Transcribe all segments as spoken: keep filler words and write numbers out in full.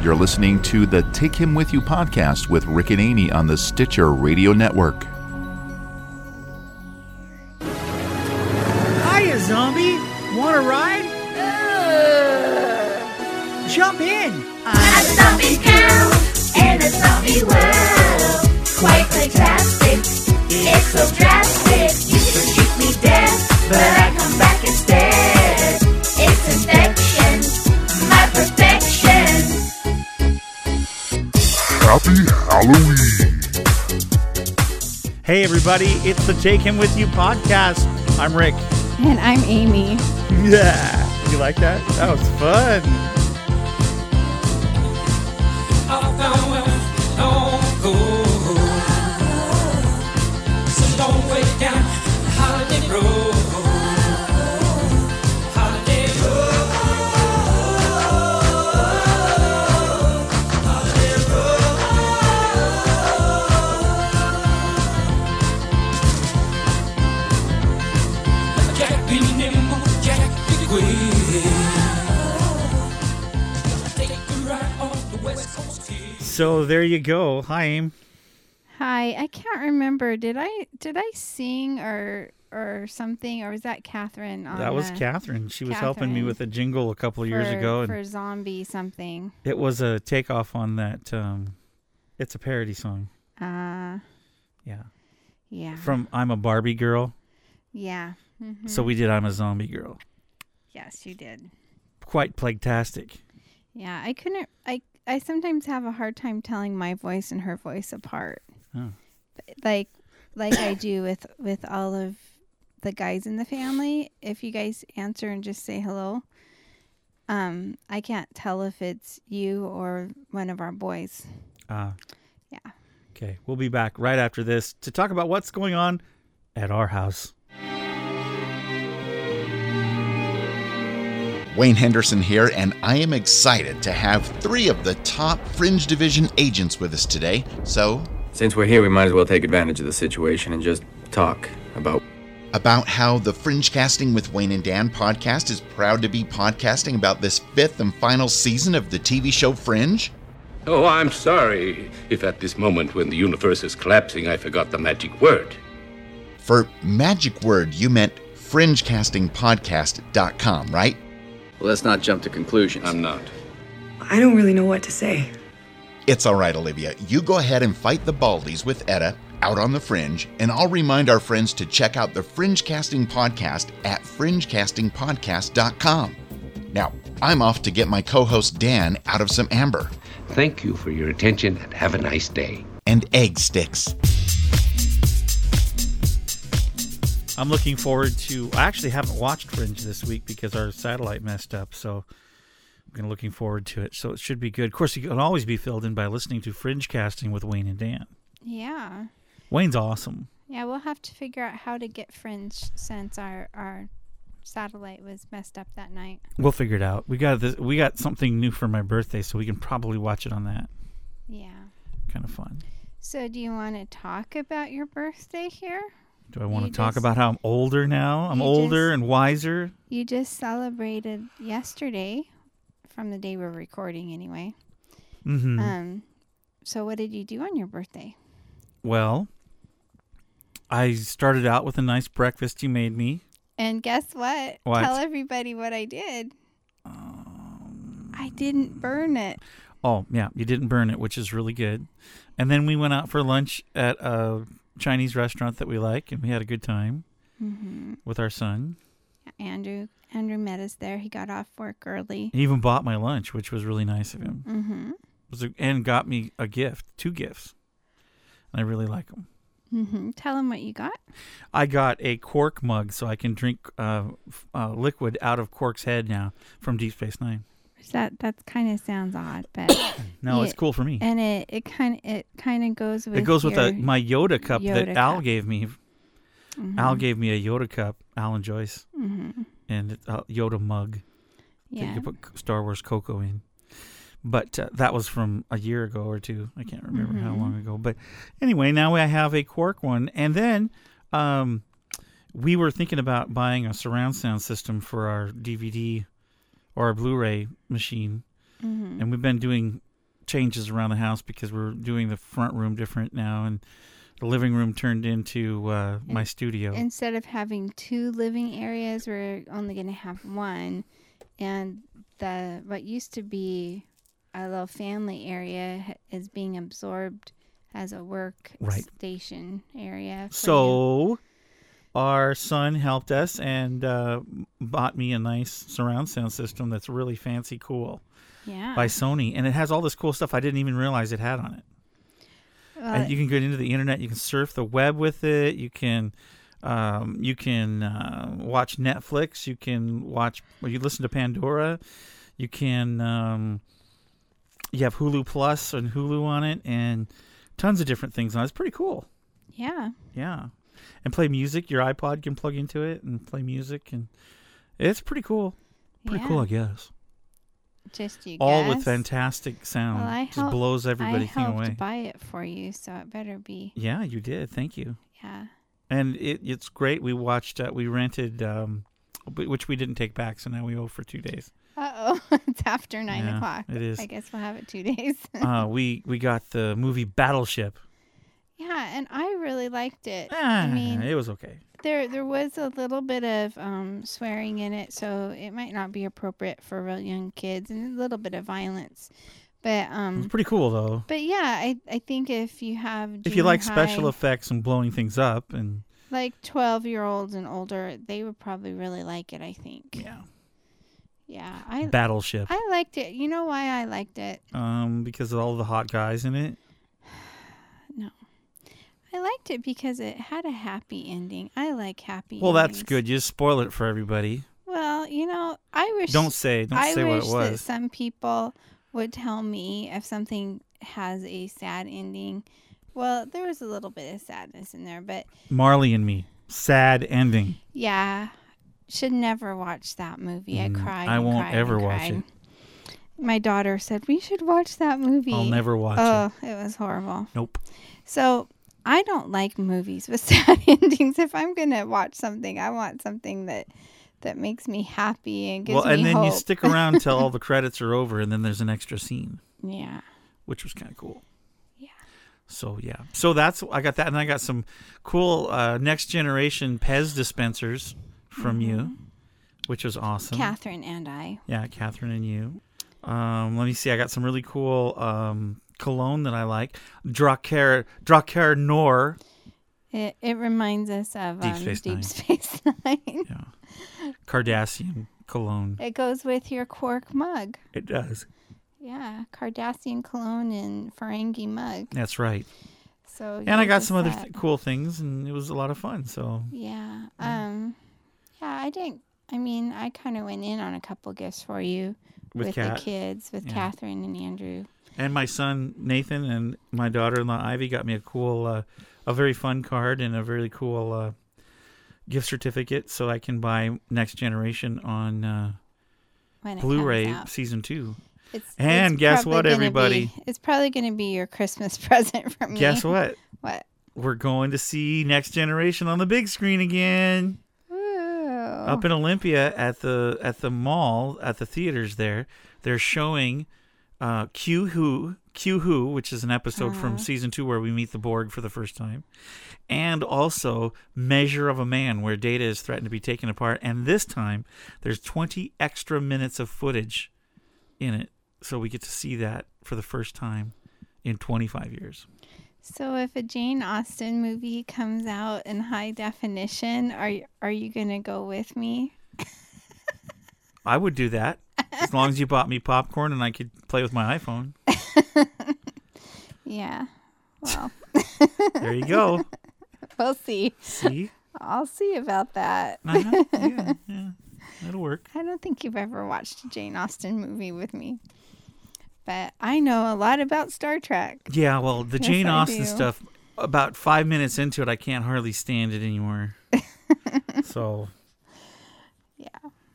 You're listening to the Take Him With You podcast with Rick and Amy on the Stitcher Radio Network. Hiya, zombie! Want a ride? Uh, Jump in! A zombie town in a zombie world. Quite fantastic. It's so drastic. You can shoot me dead, but I come back instead. It's infection, my perfection. Happy Halloween! Hey everybody, it's the Take Him With You podcast. I'm Rick. And I'm Amy. Yeah. You like that? That was fun. So there you go. Hi, Aim. Hi. I can't remember. Did I did I sing or or something? Or was that Catherine? On that was the, Catherine. She Catherine was helping me with a jingle a couple of for, years ago. And for Zombie something. It was a takeoff on that. Um, it's a parody song. Uh, yeah. Yeah. From I'm a Barbie Girl. Yeah. Mm-hmm. So we did I'm a Zombie Girl. Yes, you did. Quite plagtastic. Yeah. I couldn't... I. I sometimes have a hard time telling my voice and her voice apart. Oh. Like like I do with, with all of the guys in the family. If you guys answer and just say hello, um, I can't tell if it's you or one of our boys. Ah. Uh, yeah. Okay. We'll be back right after this to talk about what's going on at our house. Wayne Henderson here, and I am excited to have three of the top Fringe Division agents with us today, so... Since we're here, we might as well take advantage of the situation and just talk about... About how the Fringe Casting with Wayne and Dan podcast is proud to be podcasting about this fifth and final season of the T V show Fringe. Oh, I'm sorry if at this moment when the universe is collapsing, I forgot the magic word. For magic word, you meant fringe casting podcast dot com, right? Well, let's not jump to conclusions. I'm not. I don't really know what to say. It's all right, Olivia. You go ahead and fight the Baldies with Etta out on the Fringe, and I'll remind our friends to check out the Fringe Casting Podcast at fringe casting podcast dot com. Now, I'm off to get my co-host Dan out of some amber. Thank you for your attention, and have a nice day. And egg sticks. I'm looking forward to... I actually haven't watched Fringe this week because our satellite messed up, so I'm looking forward to it. So it should be good. Of course, you can always be filled in by listening to Fringe Casting with Wayne and Dan. Yeah. Wayne's awesome. Yeah, we'll have to figure out how to get Fringe since our, our satellite was messed up that night. We'll figure it out. We got this, we got something new for my birthday, so we can probably watch it on that. Yeah. Kind of fun. So do you want to talk about your birthday here? Do I want you to talk just, about how I'm older now? I'm older just, and wiser. You just celebrated yesterday, from the day we're recording anyway. Mm-hmm. Um, so what did you do on your birthday? Well, I started out with a nice breakfast you made me. And guess what? what? Tell everybody what I did. Um, I didn't burn it. Oh, yeah. You didn't burn it, which is really good. And then we went out for lunch at a... Chinese restaurant that we like, and we had a good time mm-hmm. with our son. Andrew Andrew met us there. He got off work early. He even bought my lunch, which was really nice of him. Mm-hmm. It was a, and got me a gift, two gifts, and I really like them. Mm-hmm. Tell him what you got. I got a Quark mug, so I can drink uh, uh, liquid out of Quark's head now from Deep Space Nine. That that kind of sounds odd, but no, it, it's cool for me. And it it kind it kind of goes with it goes with a, my Yoda cup Yoda that cup. Al gave me. Mm-hmm. Al gave me a Yoda cup, Alan Joyce, mm-hmm. and a Yoda mug yeah. that you could put Star Wars cocoa in. But uh, that was from a year ago or two. I can't remember mm-hmm. how long ago. But anyway, now I have a Quark one, and then um, we were thinking about buying a surround sound system for our D V D. Or a Blu-ray machine, mm-hmm. and we've been doing changes around the house because we're doing the front room different now, and the living room turned into uh, my studio. Instead of having two living areas, we're only going to have one. And the what used to be a little family area is being absorbed as a work right. station area. So you. Our son helped us and uh, bought me a nice surround sound system that's really fancy cool yeah. by Sony. And it has all this cool stuff I didn't even realize it had on it. Well, you can get into the internet. You can surf the web with it. You can, um, you can uh, watch Netflix. You can watch. Well, you listen to Pandora. You can. Um, you have Hulu Plus and Hulu on it, and tons of different things on it. It's pretty cool. Yeah. Yeah, and play music. Your iPod can plug into it and play music, and it's pretty cool. Pretty yeah. cool, I guess. Just you all guess. With fantastic sound. Well, I just help, blows everybody I thing away. I helped buy it for you, so it better be. Yeah, you did. Thank you. Yeah. And it it's great. We watched, uh, we rented, um, which we didn't take back, so now we owe for two days. Uh-oh. It's after nine yeah, o'clock. It is. I guess we'll have it two days. uh, we, we got the movie Battleship. Yeah, and I really liked it. Ah, I mean, it was okay. There there was a little bit of um, swearing in it, so it might not be appropriate for real young kids, and a little bit of violence. But um, it was pretty cool, though. But yeah, I, I think if you have if you like high, special effects and blowing things up, and like twelve-year-olds and older, they would probably really like it, I think. Yeah. Yeah. I, Battleship. I liked it. You know why I liked it? Um, because of all the hot guys in it. No. I liked it because it had a happy ending. I like happy well, endings. Well, that's good. You just spoil it for everybody. Well, you know, I wish... Don't say. Don't I say what it was. I wish that some people would tell me if something has a sad ending. Well, there was a little bit of sadness in there, but... Marley and Me. Sad ending. Yeah. Should never watch that movie. Mm, I cried I won't cried ever watch it. My daughter said, we should watch that movie. I'll never watch oh, it. Oh, it was horrible. Nope. So... I don't like movies with sad endings. If I'm going to watch something, I want something that that makes me happy and gives me hope. Well, and then hope. You stick around until all the credits are over, and then there's an extra scene. Yeah. Which was kind of cool. Yeah. So, yeah. So, that's, I got that, and I got some cool uh, Next Generation P E Z dispensers from mm-hmm. you, which was awesome. Catherine and I. Yeah, Catherine and you. Um, let me see. I got some really cool... Um, cologne that I like, Drakkar Drakkar Noir. It it reminds us of Deep um, Space Deep Nine. Space Nine. Yeah, Cardassian cologne. It goes with your Quark mug. It does. Yeah, Cardassian cologne and Ferengi mug. That's right. So and I got some that. other th- cool things, and it was a lot of fun. So yeah, yeah. um, yeah, I didn't. I mean, I kind of went in on a couple gifts for you with, with the kids, with yeah. Catherine and Andrew. And my son, Nathan, and my daughter-in-law, Ivy, got me a cool, uh, a very fun card and a really cool uh, gift certificate so I can buy Next Generation on uh, Blu-ray Season two. It's, and it's guess what, everybody? Be, it's probably going to be your Christmas present from me. Guess what? What? We're going to see Next Generation on the big screen again. Ooh. Up in Olympia at the at the mall, at the theaters there, they're showing... Uh, Q Who, Q Who, which is an episode uh-huh. from season two where we meet the Borg for the first time, and also Measure of a Man, where Data is threatened to be taken apart. And this time, there's twenty extra minutes of footage in it, so we get to see that for the first time in twenty-five years. So, if a Jane Austen movie comes out in high definition, are are you gonna go with me? I would do that. As long as you bought me popcorn and I could play with my iPhone. Yeah. Well. There you go. We'll see. See? I'll see about that. Uh-huh. Yeah, yeah. That'll work. I don't think you've ever watched a Jane Austen movie with me. But I know a lot about Star Trek. Yeah, well, the yes, Jane Austen stuff, about five minutes into it, I can't hardly stand it anymore. So. Yeah.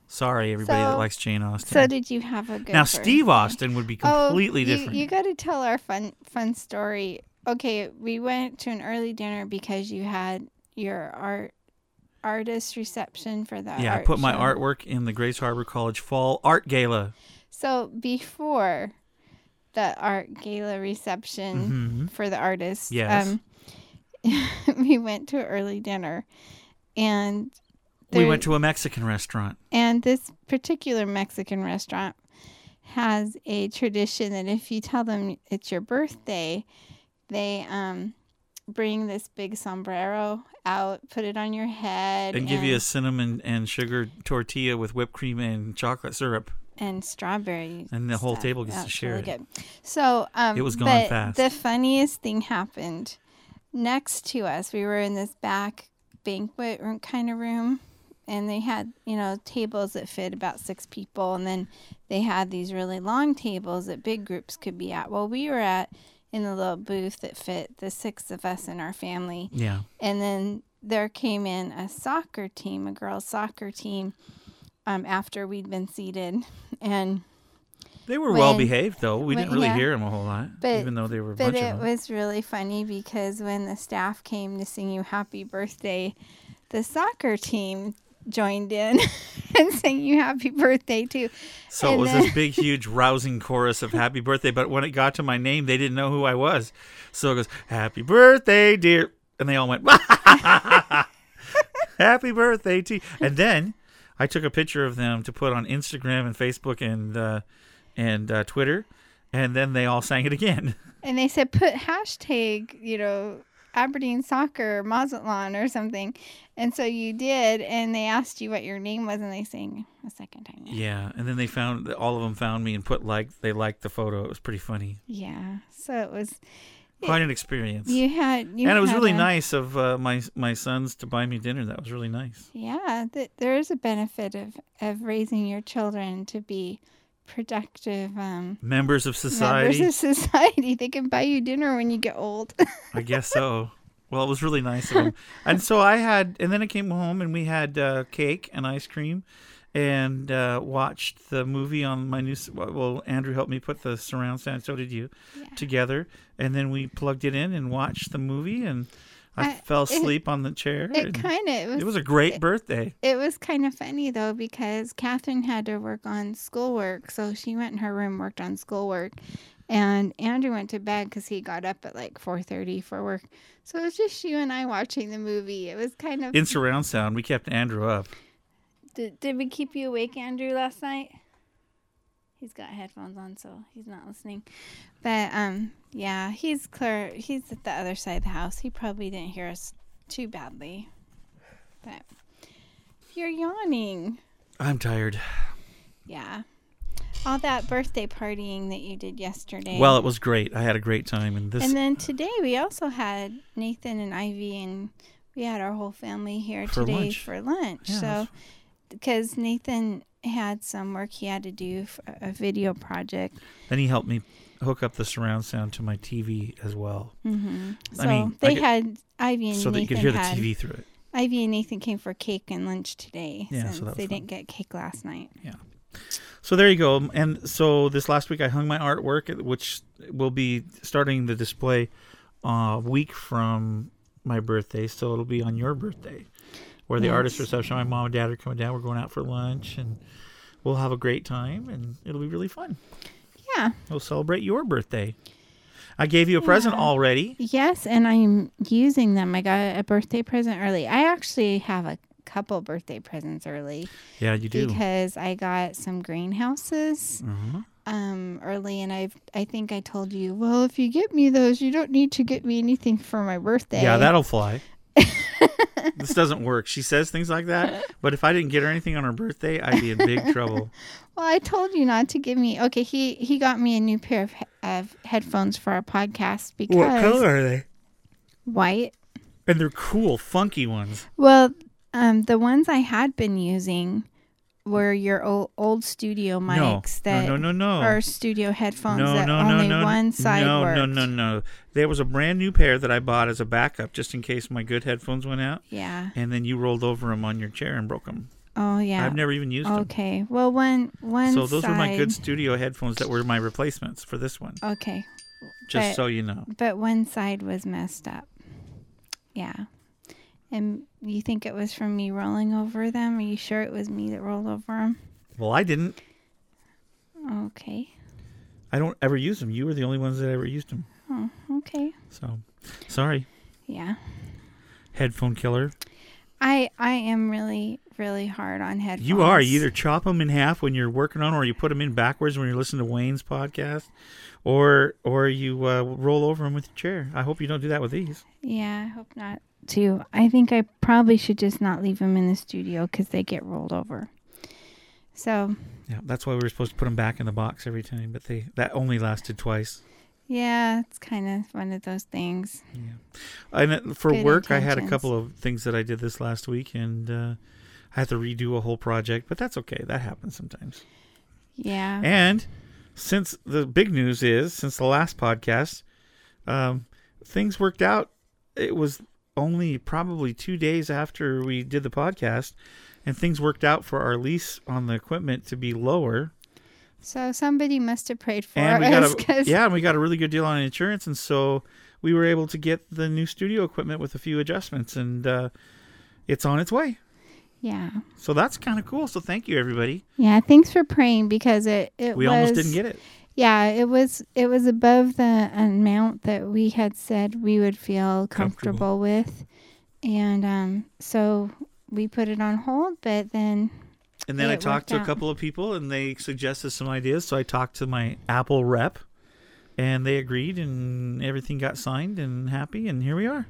Sorry, everybody so, that likes Jane Austen. So did you have a good Now, person? Steve Austin would be completely oh, you, different. You got to tell our fun fun story. Okay, we went to an early dinner because you had your art artist reception for the yeah, art Yeah, I put show. My artwork in the Grays Harbor College Fall Art Gala. So before the art gala reception mm-hmm. for the artists. Yes. Um, we went to an early dinner, and there, we went to a Mexican restaurant. And this particular Mexican restaurant has a tradition that if you tell them it's your birthday, they um, bring this big sombrero out, put it on your head. And, and give you a cinnamon and sugar tortilla with whipped cream and chocolate syrup. And strawberry. And the whole stuff. Table gets oh, to share really it. Good. So um, it was going but fast. The funniest thing happened next to us. We were in this back banquet room kind of room, and they had, you know, tables that fit about six people, and then they had these really long tables that big groups could be at. Well, we were at in the little booth that fit the six of us and our family. Yeah. And then there came in a soccer team, a girls' soccer team, um, after we'd been seated, and they were when, well behaved though. We when, didn't really yeah, hear them a whole lot, but, even though they were. A but bunch it of them. Was really funny because when the staff came to sing you happy birthday, the soccer team joined in and sang you happy birthday too. So and it was then... this big, huge, rousing chorus of happy birthday. But when it got to my name, they didn't know who I was. So it goes, happy birthday, dear, and they all went, happy birthday to you. And then I took a picture of them to put on Instagram and Facebook and uh, and uh, Twitter, and then they all sang it again. And they said, put hashtag, you know, Aberdeen Soccer or Mazatlan or something. And so you did, and they asked you what your name was, and they sang a second time. Yeah, and then they found, all of them found me and put like, they liked the photo. It was pretty funny. Yeah, so it was quite it, an experience. You had, you and it was had really a, nice of uh, my my sons to buy me dinner. That was really nice. Yeah, th- there is a benefit of, of raising your children to be productive um, members of society. Members of society. They can buy you dinner when you get old. I guess so. Well, it was really nice of them. And so I had, and then I came home and we had uh, cake and ice cream, and uh, watched the movie on my new. Well, Andrew helped me put the surround sound. So did you, yeah. together, and then we plugged it in and watched the movie, and I, I fell asleep it, on the chair. It kind of. It, it was a great it, birthday. It was kind of funny though, because Catherine had to work on schoolwork, so she went in her room, worked on schoolwork, and Andrew went to bed because he got up at like four thirty for work. So it was just you and I watching the movie. It was kind of in surround sound. We kept Andrew up. Did did we keep you awake, Andrew, last night? He's got headphones on, so he's not listening. But um, yeah, he's clear. He's at the other side of the house. He probably didn't hear us too badly. But you're yawning. I'm tired. Yeah, all that birthday partying that you did yesterday. Well, it was great. I had a great time, and this. And then today we also had Nathan and Ivy, and we had our whole family here for today lunch. for lunch. Yeah, so. That's... Because Nathan had some work he had to do for a video project. Then he helped me hook up the surround sound to my T V as well. Mm-hmm. So I mean, they I could, had Ivy and so Nathan. So that you could hear the T V through it. Ivy and Nathan came for cake and lunch today. Yeah, since so that they fun. Didn't get cake last night. Yeah. So there you go. And so this last week I hung my artwork, which will be starting the display a week from my birthday. So it'll be on your birthday. Or the yes. artist reception. My mom and dad are coming down. We're going out for lunch, and we'll have a great time, and it'll be really fun. Yeah. We'll celebrate your birthday. I gave you a yeah. present already. Yes, and I'm using them. I got a birthday present early. I actually have a couple birthday presents early. Yeah, you do. Because I got some greenhouses mm-hmm. um, early, and I I think I told you, well, if you get me those, you don't need to get me anything for my birthday. Yeah, that'll fly. This doesn't work. She says things like that, but if I didn't get her anything on her birthday, I'd be in big trouble. Well, I told you not to give me. Okay, he, he got me a new pair of, he- of headphones for our podcast because. What color are they? White. And they're cool, funky ones. Well, um, the ones I had been using were your old, old studio mics no, that no, no, no, no. are studio headphones no, that no, only no, no, one side no, worked. No, no, no, no. There was a brand new pair that I bought as a backup just in case my good headphones went out. Yeah. And then you rolled over them on your chair and broke them. Oh, yeah. I've never even used okay. them. Okay. Well, one one. So those side... were my good studio headphones that were my replacements for this one. Okay. Just but, so you know. But one side was messed up. Yeah. And you think it was from me rolling over them? Are you sure it was me that rolled over them? Well, I didn't. Okay. I don't ever use them. You were the only ones that ever used them. Oh, okay. So, sorry. Yeah. Headphone killer. I I am really, really hard on headphones. You are. You either chop them in half when you're working on, or you put them in backwards when you're listening to Wayne's podcast, or or you uh, roll over them with your chair. I hope you don't do that with these. Yeah, I hope not, too. I think I probably should just not leave them in the studio because they get rolled over. So. Yeah, that's why we were supposed to put them back in the box every time, but they that only lasted twice. Yeah, it's kind of one of those things. Yeah, and for Good work, intentions. I had a couple of things that I did this last week, and uh, I had to redo a whole project, but that's okay. That happens sometimes. Yeah. And since the big news is, since the last podcast, um, things worked out. It was only probably two days after we did the podcast, and things worked out for our lease on the equipment to be lower. So somebody must have prayed for and us. We got a, yeah, and we got a really good deal on insurance, and so we were able to get the new studio equipment with a few adjustments, and uh, it's on its way. Yeah. So that's kind of cool. So thank you, everybody. Yeah, thanks for praying, because it, it we was... We almost didn't get it. Yeah, it was it was above the amount that we had said we would feel comfortable, comfortable. with, and um, so we put it on hold, but then... And then I talked to a couple of people, and they suggested some ideas. So I talked to my Apple rep, and they agreed, and everything got signed and happy, and here we are.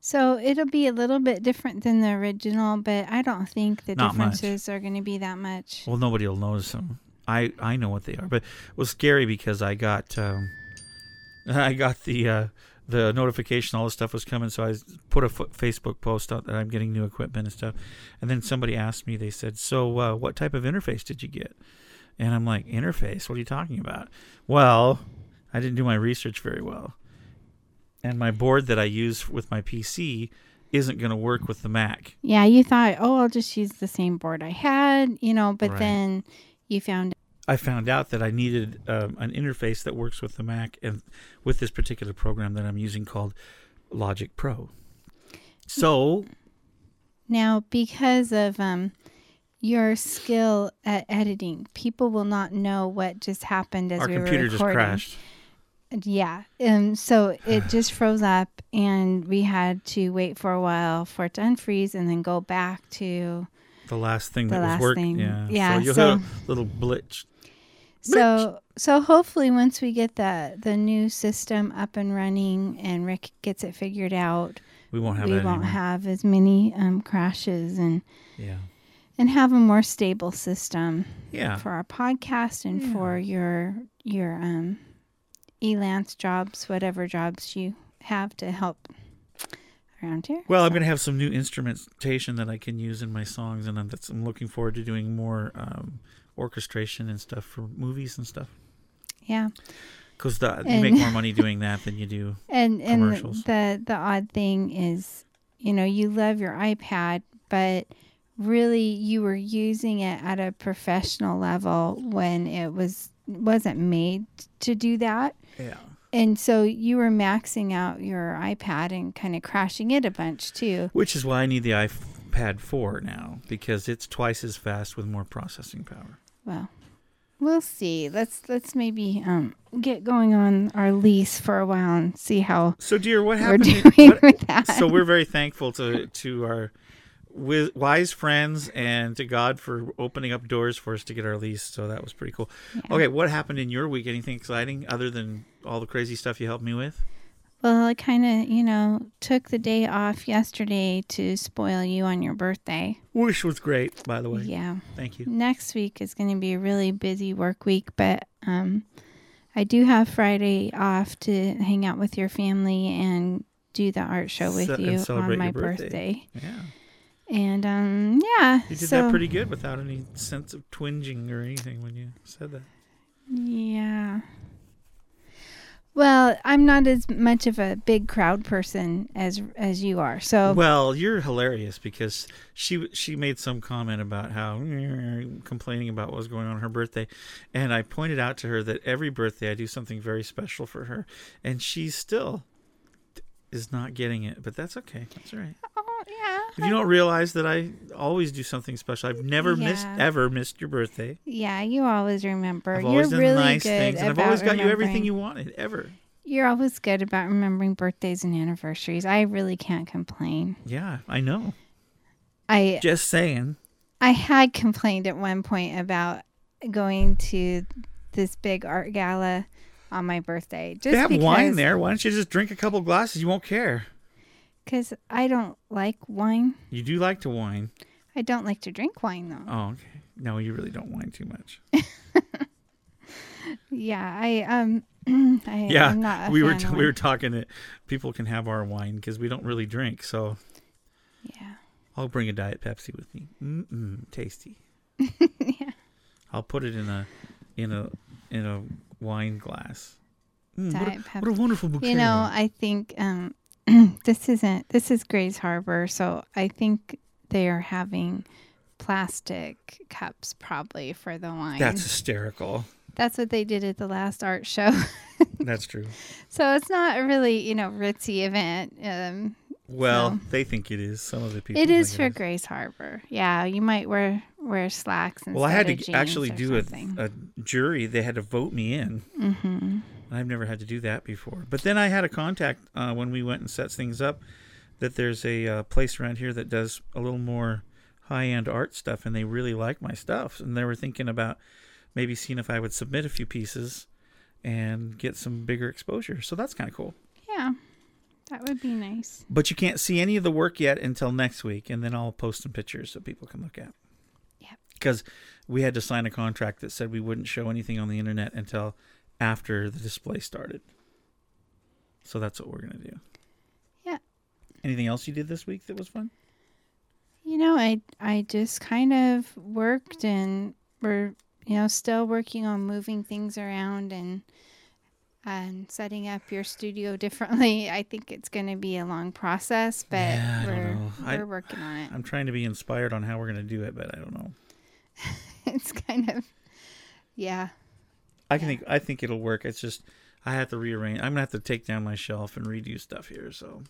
So it'll be a little bit different than the original, but I don't think the differences are going to be that much. Well, nobody will notice them. I, I know what they are, but it was scary because I got um, I got the uh, the notification, all this stuff was coming, so I put a Facebook post out that I'm getting new equipment and stuff. And then somebody asked me, they said, so uh, what type of interface did you get? And I'm like, interface? What are you talking about? Well, I didn't do my research very well. And my board that I use with my P C isn't going to work with the Mac. Yeah, you thought, oh, I'll just use the same board I had, you know, but right. Then you found I found out that I needed um, an interface that works with the Mac and with this particular program that I'm using called Logic Pro. So now, because of um, your skill at editing, people will not know what just happened as we were recording. Our computer just crashed. Yeah, um, so it just froze up, and we had to wait for a while for it to unfreeze and then go back to the last thing the that last was working. Yeah. yeah, so you'll so, have a little glitch. So, so hopefully once we get the, the new system up and running and Rick gets it figured out, we won't have we won't anymore. have as many um, crashes and yeah, and have a more stable system. Yeah. for our podcast and yeah. for your your um, Elance jobs, whatever jobs you have to help around here. Well, so. I'm going to have some new instrumentation that I can use in my songs, and I'm, that's, I'm looking forward to doing more. Um, orchestration and stuff for movies and stuff. Yeah. Because you make more money doing that than you do and, commercials. And the, the odd thing is, you know, you love your iPad, but really you were using it at a professional level when it was, wasn't made to do that. Yeah. And so you were maxing out your iPad and kind of crashing it a bunch too. Which is why I need the iPad four now, because it's twice as fast with more processing power. Well, we'll see. Let's let's maybe um, get going on our lease for a while and see how. So, dear, what happened? We're doing what, with that. So we're very thankful to to our wise friends and to God for opening up doors for us to get our lease. So that was pretty cool. Yeah. Okay, what happened in your week? Anything exciting other than all the crazy stuff you helped me with? Well, I kind of, you know, took the day off yesterday to spoil you on your birthday. Which was great, by the way. Yeah. Thank you. Next week is going to be a really busy work week, but um, I do have Friday off to hang out with your family and do the art show with so, you on my birthday. birthday. Yeah. And, um, yeah. You did so, that pretty good without any sense of twinging or anything when you said that. Yeah. Well, I'm not as much of a big crowd person as as you are. So well, you're hilarious because she she made some comment about how complaining about what was going on, on her birthday, and I pointed out to her that every birthday I do something very special for her, and she's still is not getting it, but that's okay. That's all right. Oh, yeah. If you don't realize that I always do something special. I've never yeah. missed, ever missed your birthday. Yeah, you always remember. I've always You're done really nice things, and I've always got you everything you wanted, ever. You're always good about remembering birthdays and anniversaries. I really can't complain. Yeah, I know. I Just saying. I had complained at one point about going to this big art gala on my birthday. Just they have because, wine there. Why don't you just drink a couple glasses? You won't care. Because I don't like wine. You do like to wine. I don't like to drink wine, though. Oh, okay. No, you really don't wine too much. yeah, I... um. I, yeah, I'm not we were t- we were talking that people can have our wine because we don't really drink. So, yeah, I'll bring a Diet Pepsi with me. Mm-mm, tasty. yeah, I'll put it in a in a in a wine glass. Mm, Diet what, a, Pepsi. What a wonderful bouquet! You know, I think um, this isn't this is Grays Harbor, so I think they are having plastic cups probably for the wine. That's hysterical. That's what they did at the last art show. That's true. So it's not really, you know, ritzy event. Um, well, so. They think it is. Some of the people. It is for it is. Grays Harbor. Yeah, you might wear wear slacks. Well, I had to g- actually do a, a jury. They had to vote me in. Mm-hmm. I've never had to do that before. But then I had a contact uh, when we went and set things up. That there's a uh, place around here that does a little more high end art stuff, and they really like my stuff, and they were thinking about. Maybe seeing if I would submit a few pieces and get some bigger exposure. So that's kind of cool. Yeah, that would be nice. But you can't see any of the work yet until next week. And then I'll post some pictures so people can look at. Yeah. Because we had to sign a contract that said we wouldn't show anything on the internet until after the display started. So that's what we're going to do. Yeah. Anything else you did this week that was fun? You know, I, I just kind of worked and we're... You know, still working on moving things around and and setting up your studio differently. I think it's going to be a long process, but yeah, we're, we're I, working on it. I'm trying to be inspired on how we're going to do it, but I don't know. It's kind of, yeah. I can yeah. think I think it'll work. It's just I have to rearrange. I'm going to have to take down my shelf and redo stuff here. So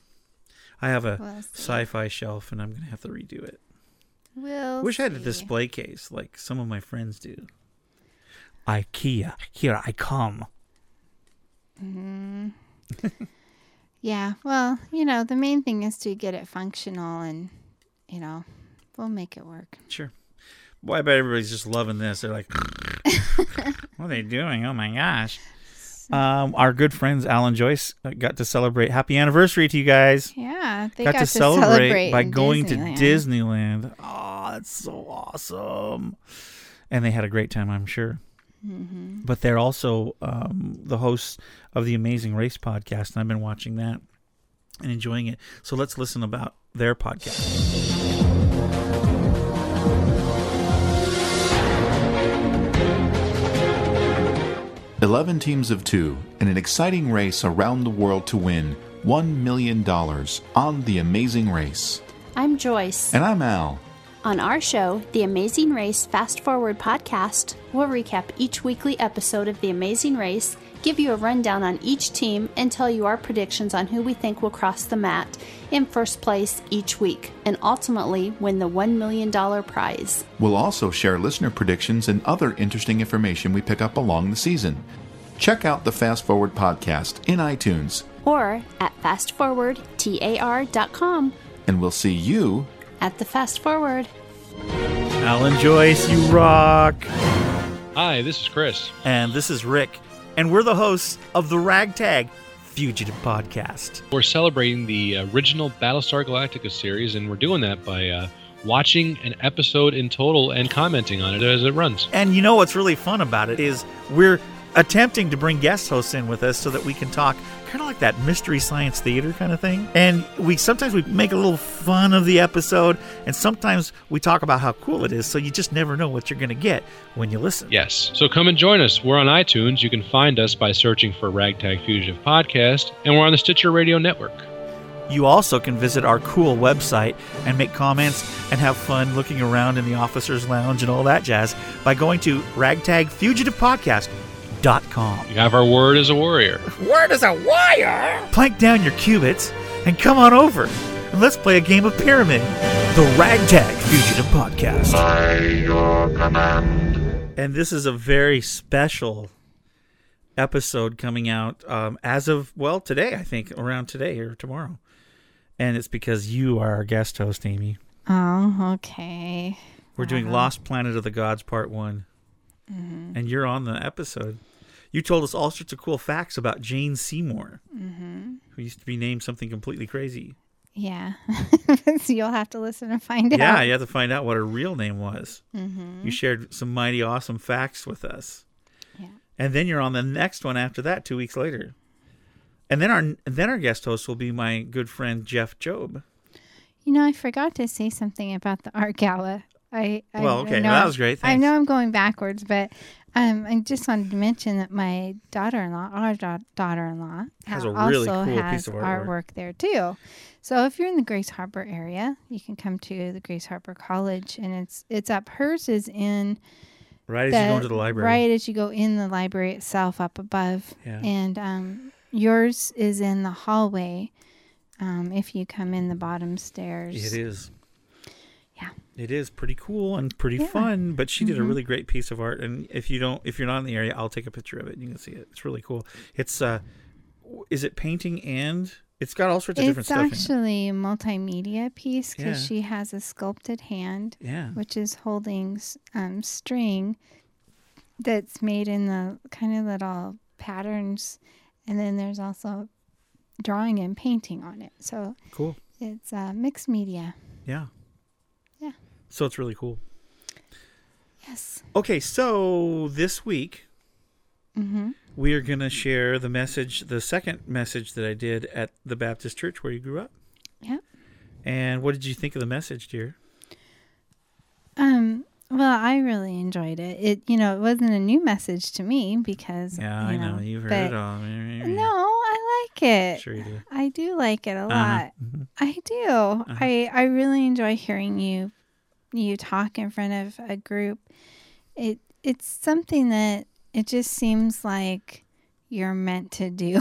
I have a we'll sci-fi shelf, and I'm going to have to redo it. We'll Wish see. I had a display case like some of my friends do. IKEA, here I come. Mm-hmm. yeah, well, you know, the main thing is to get it functional and, you know, we'll make it work. Sure. Boy, I bet everybody's just loving this. They're like, what are they doing? Oh, my gosh. Um, our good friends, Alan Joyce, got to celebrate. Happy anniversary to you guys. Yeah. They got, got to, to celebrate, celebrate by going Disneyland. to Disneyland. Oh, that's so awesome. And they had a great time, I'm sure. Mm-hmm. But they're also um, the hosts of the Amazing Race podcast, and I've been watching that and enjoying it. So let's listen about their podcast. eleven teams of two in an exciting race around the world to win one million dollars on The Amazing Race. I'm Joyce. And I'm Al. On our show, The Amazing Race Fast Forward Podcast, we'll recap each weekly episode of The Amazing Race, give you a rundown on each team, and tell you our predictions on who we think will cross the mat in first place each week, and ultimately win the one million dollars prize. We'll also share listener predictions and other interesting information we pick up along the season. Check out the Fast Forward Podcast in iTunes or at fast forward tar dot com. And we'll see you... at the Fast Forward. Alan Joyce, you rock. Hi, this is Chris. And this is Rick. And we're the hosts of the Ragtag Fugitive Podcast. We're celebrating the original Battlestar Galactica series, and we're doing that by uh, watching an episode in total and commenting on it as it runs. And you know what's really fun about it is we're attempting to bring guest hosts in with us so that we can talk kind of like that mystery science theater kind of thing. And we sometimes we make a little fun of the episode, and sometimes we talk about how cool it is, so you just never know what you're going to get when you listen. Yes. So come and join us. We're on iTunes. You can find us by searching for Ragtag Fugitive Podcast, and we're on the Stitcher Radio Network. You also can visit our cool website and make comments and have fun looking around in the officer's lounge and all that jazz by going to Ragtag Fugitive Podcast. Dot com. You have our word as a warrior. Word as a warrior? Plank down your cubits and come on over and let's play a game of Pyramid, the Ragtag Fugitive Podcast. By your command. And this is a very special episode coming out um, as of, well, today, I think, around today or tomorrow. And it's because you are our guest host, Amy. Oh, okay. We're doing um, Lost Planet of the Gods Part one. Mm-hmm. And you're on the episode. You told us all sorts of cool facts about Jane Seymour, mm-hmm. who used to be named something completely crazy. Yeah. So you'll have to listen and find yeah, out. Yeah, you have to find out what her real name was. Mm-hmm. You shared some mighty awesome facts with us. Yeah. And then you're on the next one after that, two weeks later. And then our and then our guest host will be my good friend, Jeff Job. You know, I forgot to say something about the art gala. I, I well, okay, I know, well, that was great. Thanks. I know I'm going backwards, but um, I just wanted to mention that my daughter-in-law, our da- daughter-in-law, has a really also cool has piece of artwork. artwork there too. So if you're in the Grays Harbor area, you can come to the Grays Harbor College, and it's it's up. Hers is in right the, as you go into the library, right as you go in the library itself, up above, yeah. and um, yours is in the hallway. Um, if you come in the bottom stairs, it is. Yeah. It is pretty cool and pretty yeah. fun, but she did mm-hmm. a really great piece of art. And if you don't, if you're not in the area, I'll take a picture of it and you can see it. It's really cool. It's uh, is it painting and it's got all sorts of it's different stuff. It's actually a multimedia piece because yeah. she has a sculpted hand, yeah. which is holding um string that's made in the kind of little patterns, and then there's also drawing and painting on it. So cool. It's uh, mixed media. Yeah. Yeah. So it's really cool. Yes. Okay, so this week mm-hmm. we are going to share the message, the second message that I did at the Baptist Church where you grew up. Yeah. And what did you think of the message, dear? Um. Well, I really enjoyed it. It, you know, it wasn't a new message to me because yeah, you know, I know you've heard it all. No, I like it. Sure you do. I do like it a lot. Uh-huh. I do. Uh-huh. I I really enjoy hearing you you talk in front of a group. It it's something that it just seems like you're meant to do,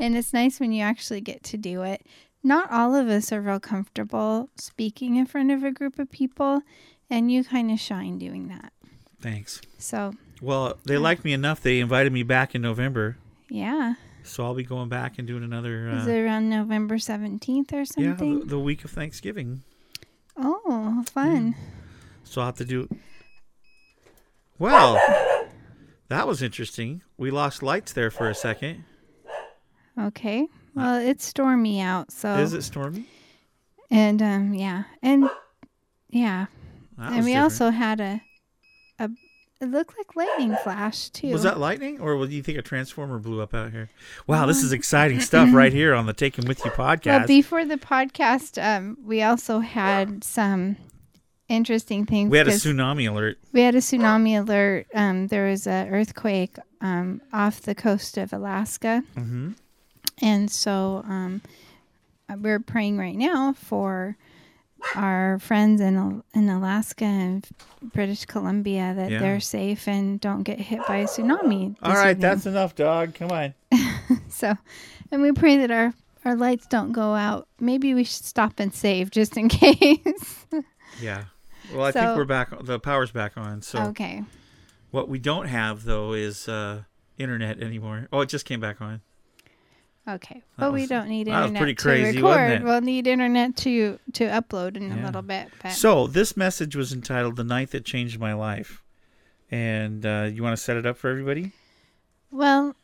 and it's nice when you actually get to do it. Not all of us are real comfortable speaking in front of a group of people. And you kind of shine doing that. Thanks. So. Well, they yeah. liked me enough. They invited me back in November. Yeah. So I'll be going back and doing another. Uh, Is it around November seventeenth or something? Yeah, the, the week of Thanksgiving. Oh, fun. Yeah. So I'll have to do. Well, that was interesting. We lost lights there for a second. Okay. Well, it's stormy out, so. Is it stormy? And, um, yeah. And, yeah. And we different. also had a, a, it looked like lightning flash, too. Was that lightning? Or do you think a transformer blew up out here? Wow, oh. This is exciting stuff right here on the Take Him With You podcast. Well, before the podcast, um, we also had some interesting things. We had a tsunami alert. We had a tsunami alert. Um, there was an earthquake um, off the coast of Alaska. Mm-hmm. And so um, we're praying right now for our friends in in Alaska and British Columbia that yeah. they're safe and don't get hit by a tsunami. All right, evening. That's enough, dog. Come on. So, and we pray that our, our lights don't go out. Maybe we should stop and save just in case. Yeah. Well, I so, think we're back. The power's back on. So okay. What we don't have, though, is uh, internet anymore. Oh, it just came back on. Okay, but well, we don't need internet that was pretty crazy, to record. We'll need internet to, to upload in yeah. a little bit. But. So this message was entitled "The Night That Changed My Life," and uh, you want to set it up for everybody? Well,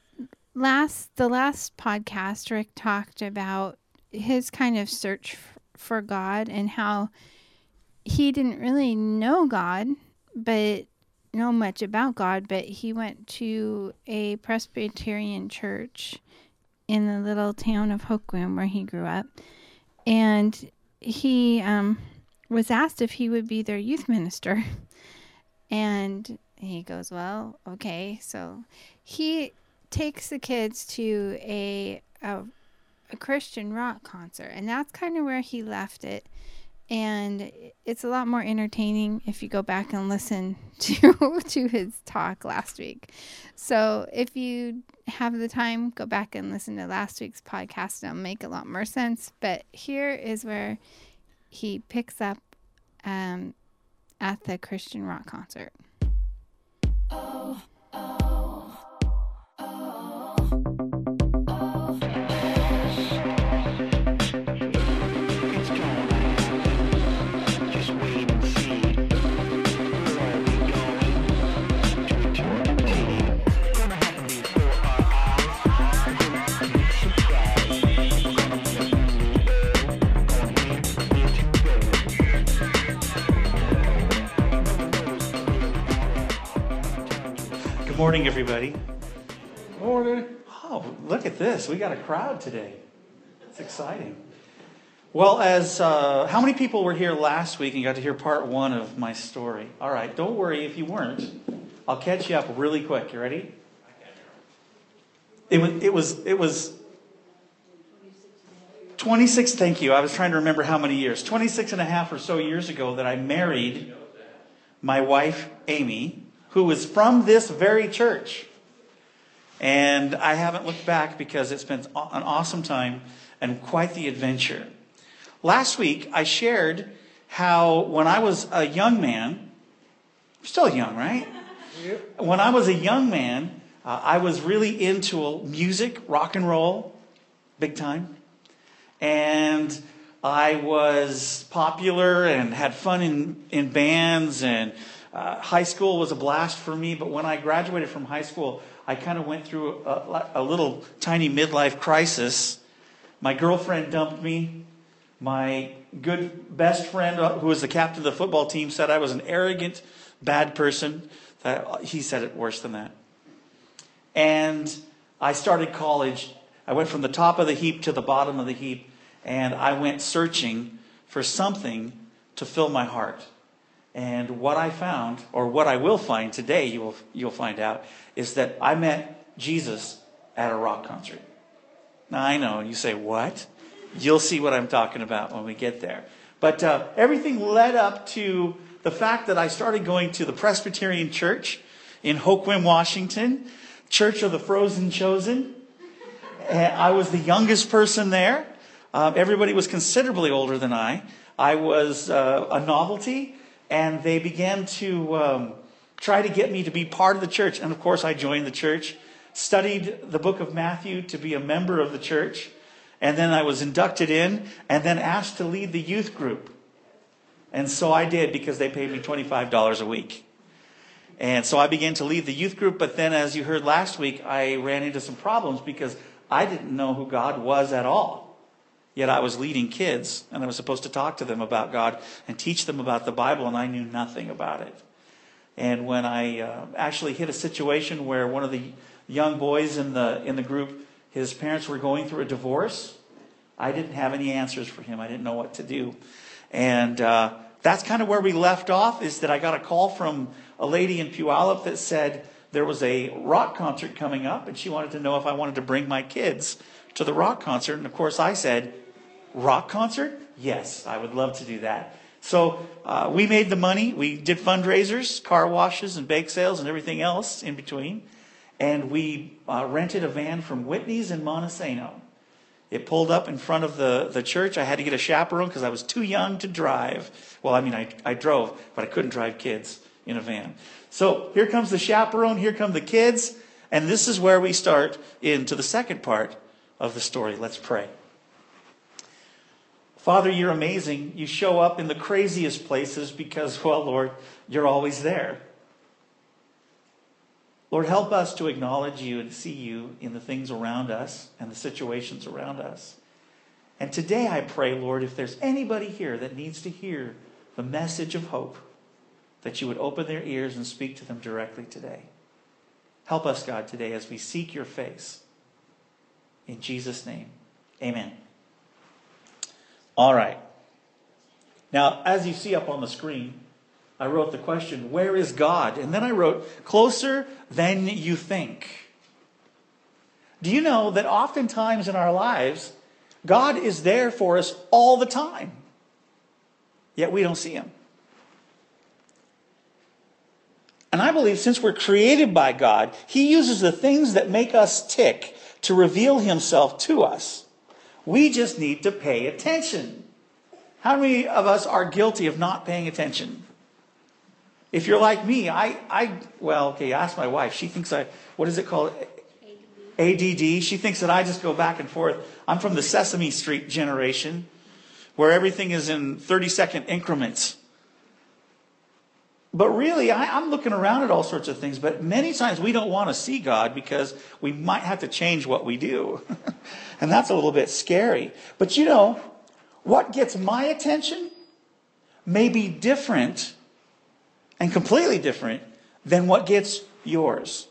last the last podcast, Rick talked about his kind of search f- for God and how he didn't really know God, but know much about God. But he went to a Presbyterian church in the little town of Hoquiam where he grew up. And he um, was asked if he would be their youth minister. And he goes, well, okay. So he takes the kids to a, a, a Christian rock concert. And that's kind of where he left it. And it's a lot more entertaining if you go back and listen to to his talk last week. So if you have the time, go back and listen to last week's podcast. It'll make a lot more sense. But here is where he picks up um, at the Christian rock concert. Oh, oh, oh, oh. It's going on. Just wait and see. Where are we going? To eternity. Gonna happen before our eyes. Gonna be surprised. Gonna be. Good morning, everybody. Morning. Oh, look at this. We got a crowd today. It's exciting. Well, as uh, how many people were here last week and got to hear part one of my story? All right, don't worry if you weren't. I'll catch you up really quick. You ready? It was, it was, it was twenty-six, thank you. I was trying to remember how many years. twenty-six and a half or so years ago that I married my wife, Amy, who was from this very church. And I haven't looked back because it's been an awesome time and quite the adventure. Last week, I shared how when I was a young man, I'm still young, right? Yep. When I was a young man, uh, I was really into music, rock and roll, big time. And I was popular and had fun in, in bands, and uh, high school was a blast for me. But when I graduated from high school, I kind of went through a, a little tiny midlife crisis. My girlfriend dumped me. My good best friend, who was the captain of the football team, said I was an arrogant, bad person. That, he said it worse than that. And I started college. I went from the top of the heap to the bottom of the heap, and I went searching for something to fill my heart. And what I found, or what I will find today, you will, you'll find out, is that I met Jesus at a rock concert. Now, I know, you say, what? You'll see what I'm talking about when we get there. But uh, everything led up to the fact that I started going to the Presbyterian Church in Hoquim, Washington, Church of the Frozen Chosen. And I was the youngest person there. Um, everybody was considerably older than I. I was uh, a novelty. And they began to um, try to get me to be part of the church. And of course, I joined the church, studied the book of Matthew to be a member of the church. And then I was inducted in and then asked to lead the youth group. And so I did, because they paid me twenty-five dollars a week. And so I began to lead the youth group. But then, as you heard last week, I ran into some problems because I didn't know who God was at all. Yet I was leading kids, and I was supposed to talk to them about God and teach them about the Bible, and I knew nothing about it. And when I uh, actually hit a situation where one of the young boys in the in the group, his parents were going through a divorce, I didn't have any answers for him. I didn't know what to do. And uh, that's kind of where we left off, is that I got a call from a lady in Puyallup that said there was a rock concert coming up, and she wanted to know if I wanted to bring my kids to the rock concert. And of course I said, rock concert? Yes, I would love to do that. So uh, we made the money. We did fundraisers, car washes and bake sales and everything else in between. And we uh, rented a van from Whitney's in Montesano. It pulled up in front of the, the church. I had to get a chaperone because I was too young to drive. Well, I mean, I, I drove, but I couldn't drive kids in a van. So here comes the chaperone, here come the kids. And this is where we start into the second part of the story. Let's pray. Father, you're amazing. You show up in the craziest places because, well, Lord, you're always there. Lord, help us to acknowledge you and see you in the things around us and the situations around us. And today I pray, Lord, if there's anybody here that needs to hear the message of hope, that you would open their ears and speak to them directly today. Help us, God, today as we seek your face. In Jesus' name, amen. All right. Now, as you see up on the screen, I wrote the question, where is God? And then I wrote, closer than you think. Do you know that oftentimes in our lives, God is there for us all the time? yet we don't see him. And I believe since we're created by God, he uses the things that make us tick to reveal himself to us. We just need to pay attention. How many of us are guilty of not paying attention? If you're like me, I, I well, okay, ask my wife. She thinks I, what is it called? A D D. She thinks that I just go back and forth. I'm from the Sesame Street generation, where everything is in thirty-second increments. But really, I, I'm looking around at all sorts of things, but many times we don't want to see God because we might have to change what we do. And that's a little bit scary. But you know, what gets my attention may be different and completely different than what gets yours.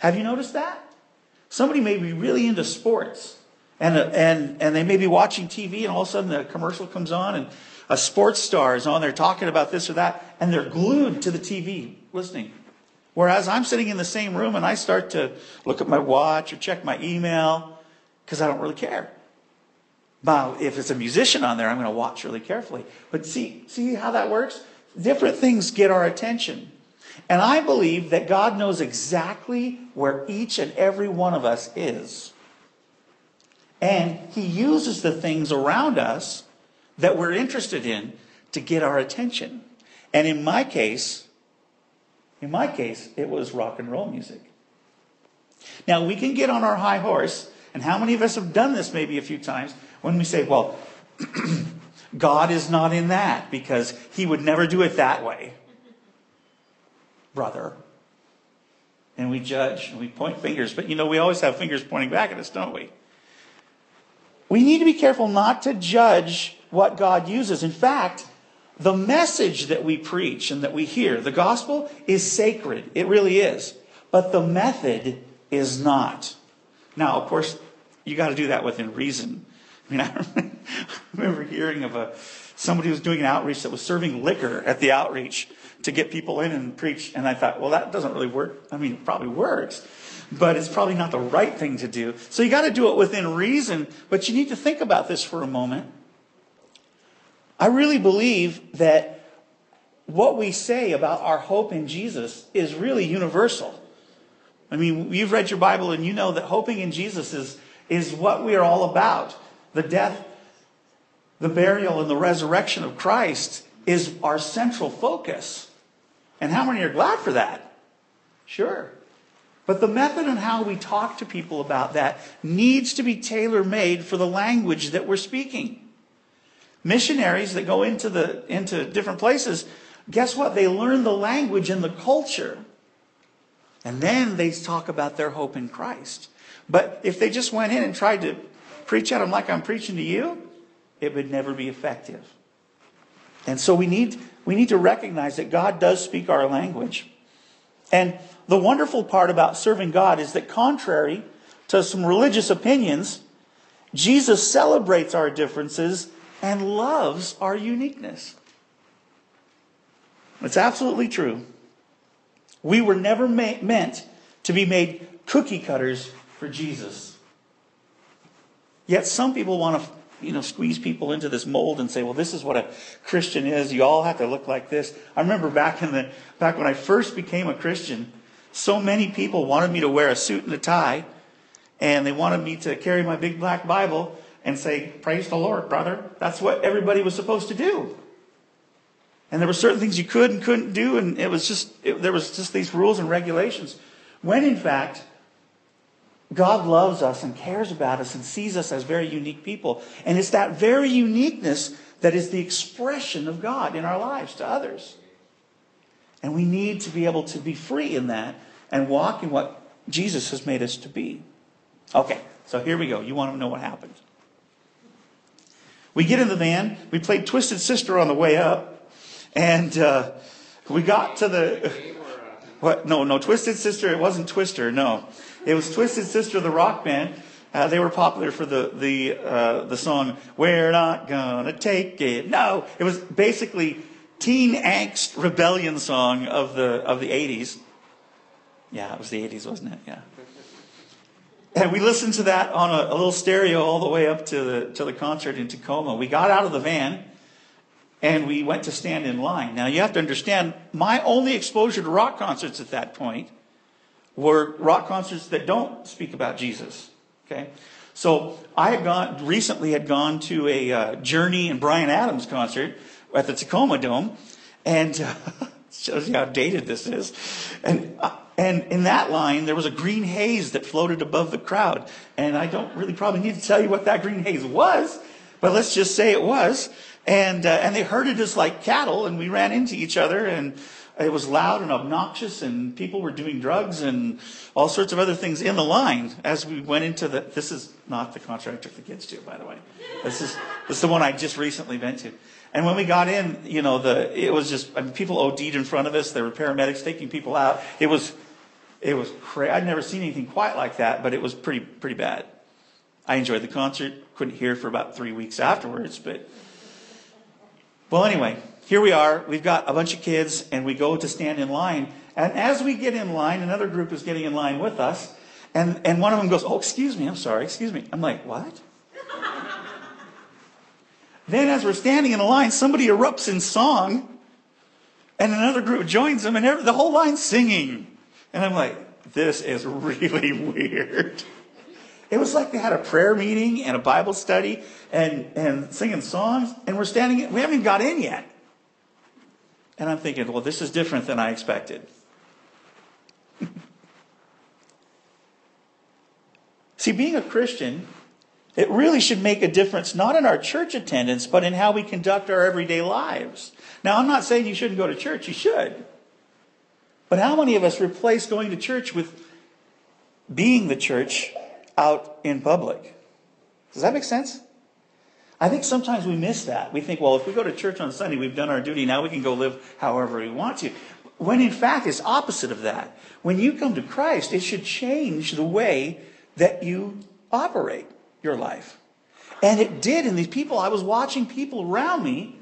Have you noticed that? Somebody may be really into sports, and, and, and they may be watching T V, and all of a sudden the commercial comes on, and a sports star is on there talking about this or that, and they're glued to the T V listening. Whereas I'm sitting in the same room and I start to look at my watch or check my email because I don't really care. But if it's a musician on there, I'm going to watch really carefully. But see, see how that works? Different things get our attention. And I believe that God knows exactly where each and every one of us is. And he uses the things around us that we're interested in to get our attention. And in my case, in my case, it was rock and roll music. Now, we can get on our high horse, and how many of us have done this maybe a few times, when we say, well, God is not in that because he would never do it that way, brother. And we judge and we point fingers, but you know, we always have fingers pointing back at us, don't we? We need to be careful not to judge what God uses. In fact, the message that we preach and that we hear, the gospel, is sacred. It really is. But the method is not. Now, of course, you got to do that within reason. I mean, I remember hearing of a somebody who was doing an outreach that was serving liquor at the outreach to get people in and preach. And I thought, well, that doesn't really work. I mean, it probably works, but it's probably not the right thing to do. So you got to do it within reason. But you need to think about this for a moment. I really believe that what we say about our hope in Jesus is really universal. I mean, you've read your Bible and you know that hoping in Jesus is, is what we are all about. The death, the burial, and the resurrection of Christ is our central focus. And how many are glad for that? Sure. But the method and how we talk to people about that needs to be tailor-made for the language that we're speaking. Missionaries that go into the into different places, guess what? They learn the language and the culture. And then they talk about their hope in Christ. But if they just went in and tried to preach at them like I'm preaching to you, it would never be effective. And so we need, we need to recognize that God does speak our language. And the wonderful part about serving God is that contrary to some religious opinions, Jesus celebrates our differences and loves our uniqueness. It's absolutely true. We were never ma- meant to be made cookie cutters for Jesus. Yet some people want to, you know, squeeze people into this mold and say, well, this is what a Christian is. You all have to look like this. I remember back in the back when I first became a Christian, so many people wanted me to wear a suit and a tie, and they wanted me to carry my big black Bible and say, praise the Lord, brother. That's what everybody was supposed to do. And there were certain things you could and couldn't do, and it was just it, there was just these rules and regulations. When in fact, God loves us and cares about us and sees us as very unique people. And it's that very uniqueness that is the expression of God in our lives to others. And we need to be able to be free in that and walk in what Jesus has made us to be. Okay, so here we go. You want to know what happened. We get in the van, we played Twisted Sister on the way up, and uh, we got to the... What? No, no, Twisted Sister, it wasn't Twister, no. It was Twisted Sister, the rock band. Uh, they were popular for the the uh, the song, We're Not Gonna Take It, No. It was basically teen angst rebellion song of the of the eighties. Yeah, it was the eighties, wasn't it? Yeah. And we listened to that on a, a little stereo all the way up to the to the concert in Tacoma. We got out of the van, and we went to stand in line. Now, you have to understand, my only exposure to rock concerts at that point were rock concerts that don't speak about Jesus, okay? So I had gone, recently had gone to a uh, Journey and Bryan Adams concert at the Tacoma Dome, and uh, it shows you how dated this is. And uh, and in that line, there was a green haze that floated above the crowd, and I don't really probably need to tell you what that green haze was, but let's just say it was. And uh, and they herded us like cattle, and we ran into each other, and it was loud and obnoxious, and people were doing drugs and all sorts of other things in the line as we went into the... This is not the concert I took the kids to, by the way. This is this is the one I just recently went to. And when we got in, you know, the it was just... I mean, people OD'd in front of us. There were paramedics taking people out. It was it was crazy. I'd never seen anything quite like that, but it was pretty pretty bad. I enjoyed the concert. Couldn't hear for about three weeks afterwards, but... Well, anyway... Here we are, we've got a bunch of kids, and we go to stand in line. And as we get in line, another group is getting in line with us. And, and one of them goes, oh, excuse me, I'm sorry, excuse me. I'm like, what? Then as we're standing in a line, somebody erupts in song, and another group joins them, and every, the whole line's singing. And I'm like, this is really weird. It was like they had a prayer meeting and a Bible study and, and singing songs, and we're standing, we haven't even got in yet. And I'm thinking, well, this is different than I expected. See, being a Christian, it really should make a difference, not in our church attendance, but in how we conduct our everyday lives. Now, I'm not saying you shouldn't go to church. You should. But how many of us replace going to church with being the church out in public? Does that make sense? I think sometimes we miss that. We think, well, if we go to church on Sunday, we've done our duty. Now we can go live however we want to. When in fact, it's opposite of that. When you come to Christ, it should change the way that you operate your life. And it did in these people. I was watching people around me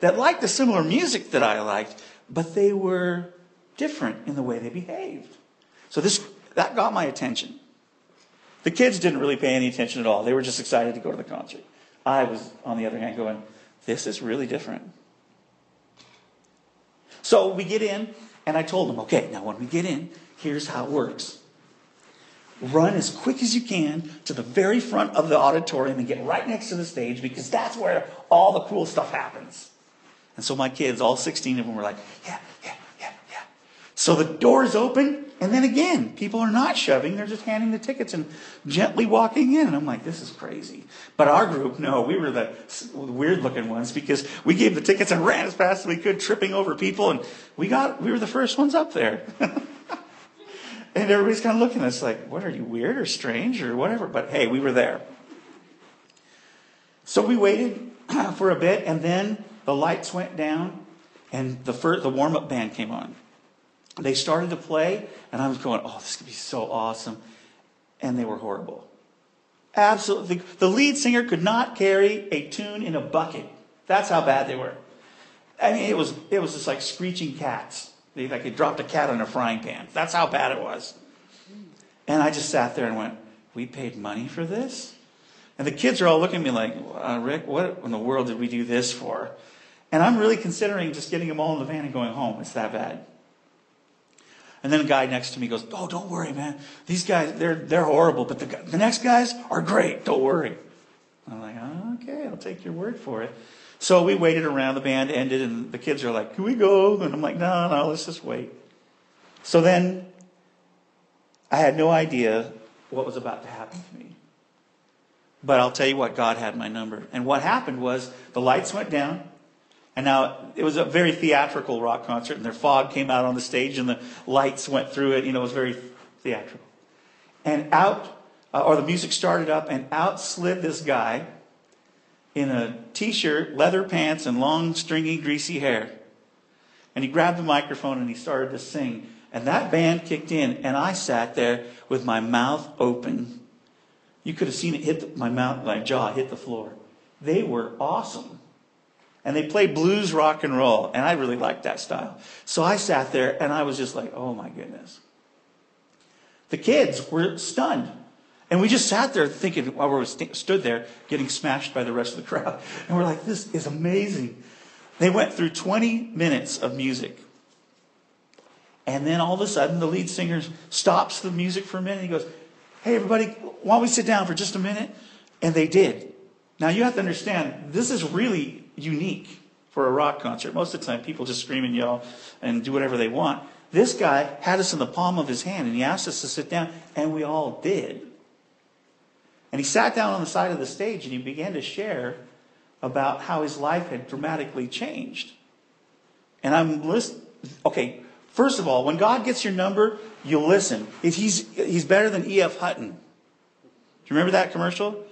that liked the similar music that I liked, but they were different in the way they behaved. So this that got my attention. The kids didn't really pay any attention at all. They were just excited to go to the concert. I was, on the other hand, going, this is really different. So we get in, and I told them, okay, now when we get in, here's how it works. Run as quick as you can to the very front of the auditorium and get right next to the stage, because that's where all the cool stuff happens. And so my kids, all sixteen of them, were like, yeah, yeah, yeah, yeah. So the doors open, and then again, people are not shoving. They're just handing the tickets and gently walking in. And I'm like, this is crazy. But our group, no, we were the weird-looking ones because we gave the tickets and ran as fast as we could, tripping over people. And we got we were the first ones up there. And everybody's kind of looking at us like, what, are you weird or strange or whatever? But, hey, we were there. So we waited for a bit, and then the lights went down, and the, first, the warm-up band came on. They started to play, and I was going, oh, this could be so awesome. And they were horrible. Absolutely. The lead singer could not carry a tune in a bucket. That's how bad they were. I mean, it was it was just like screeching cats. They, like they dropped a cat in a frying pan. That's how bad it was. And I just sat there and went, we paid money for this? And the kids are all looking at me like, uh, Rick, what in the world did we do this for? And I'm really considering just getting them all in the van and going home. It's that bad. And then a guy next to me goes, oh, don't worry, man. These guys, they're they're horrible, but the, the next guys are great. Don't worry. I'm like, oh, okay, I'll take your word for it. So we waited around. The band ended, and the kids are like, can we go? And I'm like, no, no, let's just wait. So then I had no idea what was about to happen to me. But I'll tell you what, God had my number. And what happened was the lights went down. And now, it was a very theatrical rock concert, and their fog came out on the stage, and the lights went through it. You know, it was very theatrical. And out, uh, or the music started up, and out slid this guy in a T-shirt, leather pants, and long, stringy, greasy hair. And he grabbed the microphone, and he started to sing. And that band kicked in, and I sat there with my mouth open. You could have seen it hit the, my mouth, my jaw hit the floor. They were awesome. And they played blues, rock, and roll. And I really liked that style. So I sat there, and I was just like, oh, my goodness. The kids were stunned. And we just sat there thinking, while we stood there, getting smashed by the rest of the crowd. And we're like, this is amazing. They went through twenty minutes of music. And then all of a sudden, the lead singer stops the music for a minute. And he goes, hey, everybody, why don't we sit down for just a minute? And they did. Now, you have to understand, this is really unique for a rock concert. Most of the time, people just scream and yell and do whatever they want. This guy had us in the palm of his hand, and he asked us to sit down, and we all did. And he sat down on the side of the stage, and he began to share about how his life had dramatically changed. And I'm listening. Okay, first of all, when God gets your number, you listen. If he's, he's better than E F. Hutton. Do you remember that commercial?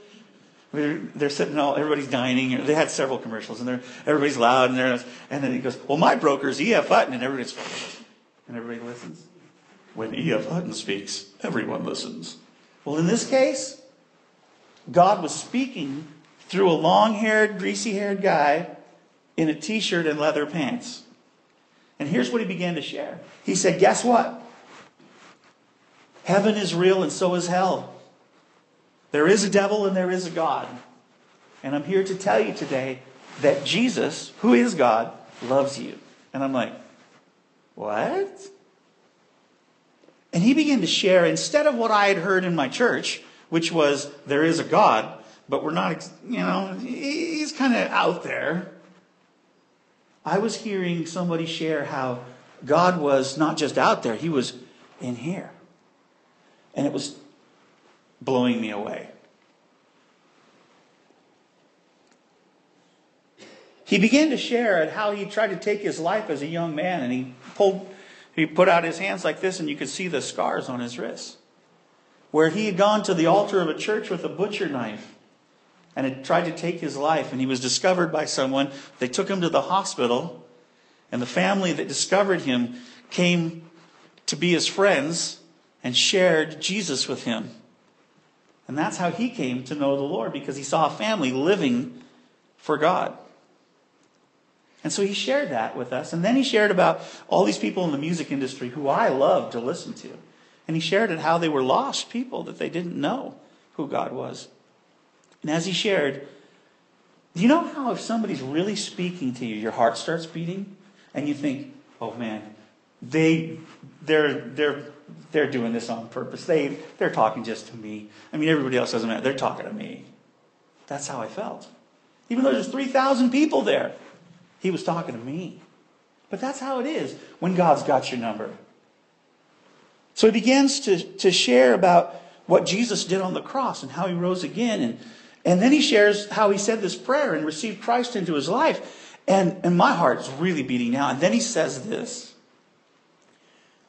They're, they're sitting all, everybody's dining. They had several commercials, and they're, everybody's loud. And, they're, and then he goes, well, my broker's E F. Hutton. And everybody's, and everybody listens. When E F. Hutton speaks, everyone listens. Well, in this case, God was speaking through a long-haired, greasy-haired guy in a T-shirt and leather pants. And here's what he began to share. He said, guess what? Heaven is real and so is hell. There is a devil and there is a God. And I'm here to tell you today that Jesus, who is God, loves you. And I'm like, what? And he began to share, instead of what I had heard in my church, which was, there is a God, but we're not, you know, he's kind of out there. I was hearing somebody share how God was not just out there, he was in here. And it was blowing me away. He began to share how he tried to take his life as a young man, and he pulled, he put out his hands like this, and you could see the scars on his wrists, where he had gone to the altar of a church with a butcher knife and had tried to take his life, and he was discovered by someone. They took him to the hospital, and the family that discovered him came to be his friends and shared Jesus with him. And that's how he came to know the Lord, because he saw a family living for God. And so he shared that with us, and then he shared about all these people in the music industry who I love to listen to. And he shared it how they were lost people, that they didn't know who God was. And as he shared, you know how if somebody's really speaking to you, your heart starts beating and you think, oh man, they, they're, they're, they're doing this on purpose. They, they're talking just to me. I mean, everybody else doesn't matter. They're talking to me. That's how I felt. Even though there's three thousand people there, he was talking to me. But that's how it is when God's got your number. So he begins to, to share about what Jesus did on the cross and how he rose again. And, and then he shares how he said this prayer and received Christ into his life. And, and my heart's really beating now. And then he says this.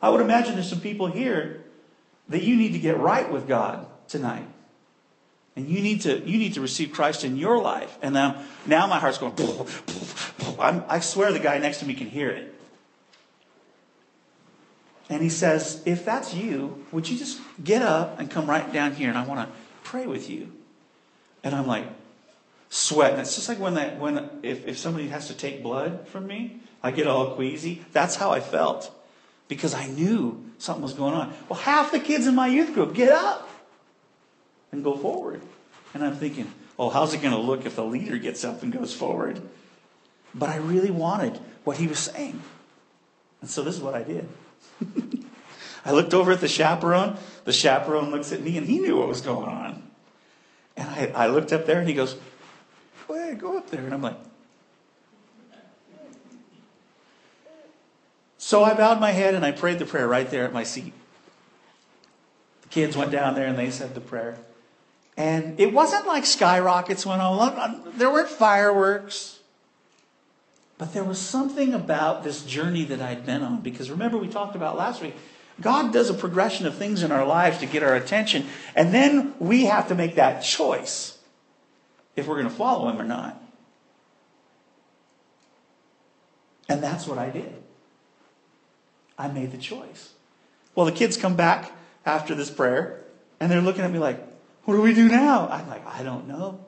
I would imagine there's some people here that you need to get right with God tonight. And you need to, you need to receive Christ in your life. And now, now my heart's going, poof, poof, poof. I'm, I swear the guy next to me can hear it. And he says, if that's you, would you just get up and come right down here, and I want to pray with you. And I'm like, sweating. It's just like when that, when if, if somebody has to take blood from me, I get all queasy. That's how I felt, because I knew something was going on. Well, half the kids in my youth group get up and go forward. And I'm thinking, oh, how's it going to look if the leader gets up and goes forward? But I really wanted what he was saying. And so this is what I did. I looked over at the chaperone. The chaperone looks at me, and he knew what was going on. And I, I looked up there, and he goes, go ahead, go up there. And I'm like. So I bowed my head, and I prayed the prayer right there at my seat. The kids went down there, and they said the prayer. And it wasn't like skyrockets went on. There weren't fireworks. But there was something about this journey that I'd been on. Because remember, we talked about last week, God does a progression of things in our lives to get our attention. And then we have to make that choice if we're going to follow him or not. And that's what I did. I made the choice. Well, the kids come back after this prayer, and they're looking at me like, what do we do now? I'm like, I don't know.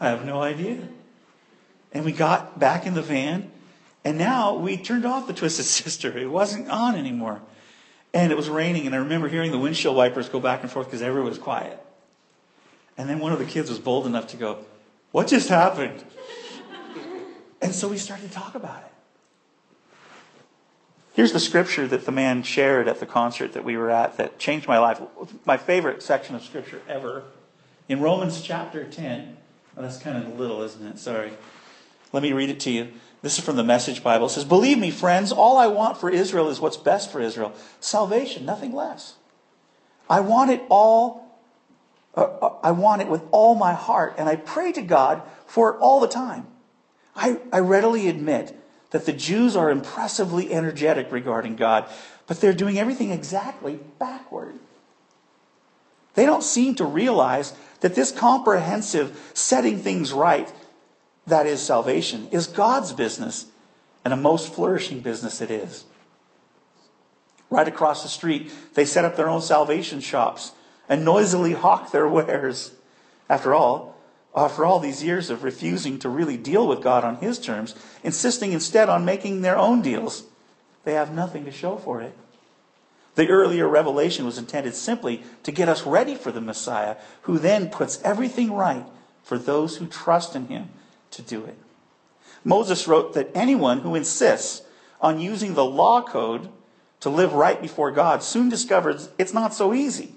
I have no idea. And we got back in the van, and now we turned off the Twisted Sister. It wasn't on anymore. And it was raining, and I remember hearing the windshield wipers go back and forth because everyone was quiet. And then one of the kids was bold enough to go, what just happened? And so we started to talk about it. Here's the scripture that the man shared at the concert that we were at that changed my life. My favorite section of scripture ever. In Romans chapter ten. Oh, that's kind of little, isn't it? Sorry. Let me read it to you. This is from the Message Bible. It says, "Believe me, friends, all I want for Israel is what's best for Israel. Salvation, nothing less. I want it all. Uh, I want it with all my heart, and I pray to God for it all the time. I, I readily admit that the Jews are impressively energetic regarding God, but they're doing everything exactly backward. They don't seem to realize that this comprehensive setting things right, that is salvation, is God's business, and a most flourishing business it is. Right across the street, they set up their own salvation shops and noisily hawk their wares. After all, after all these years of refusing to really deal with God on His terms, insisting instead on making their own deals, they have nothing to show for it. The earlier revelation was intended simply to get us ready for the Messiah, who then puts everything right for those who trust in Him to do it. Moses wrote that anyone who insists on using the law code to live right before God soon discovers it's not so easy.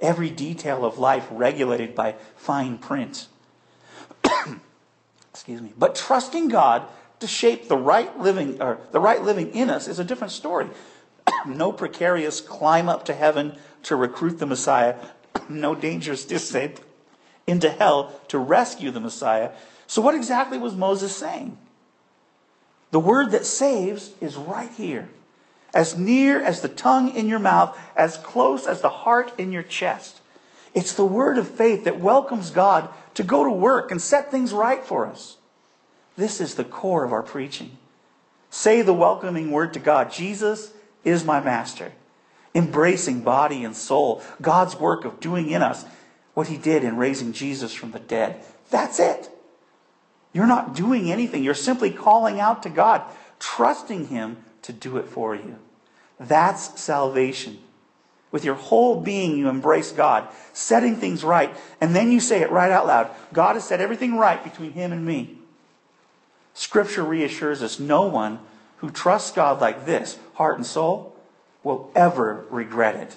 Every detail of life regulated by fine print. Excuse me. But trusting God to shape the right living or the right living in us is a different story. No precarious climb up to heaven to recruit the Messiah. No dangerous descent into hell to rescue the Messiah. So what exactly was Moses saying? The word that saves is right here. As near as the tongue in your mouth, as close as the heart in your chest. It's the word of faith that welcomes God to go to work and set things right for us. This is the core of our preaching. Say the welcoming word to God, Jesus is my master. Embracing body and soul, God's work of doing in us what He did in raising Jesus from the dead. That's it. You're not doing anything. You're simply calling out to God, trusting Him to do it for you. That's salvation. With your whole being, you embrace God, setting things right, and then you say it right out loud. God has set everything right between Him and me. Scripture reassures us no one who trusts God like this, heart and soul, will ever regret it.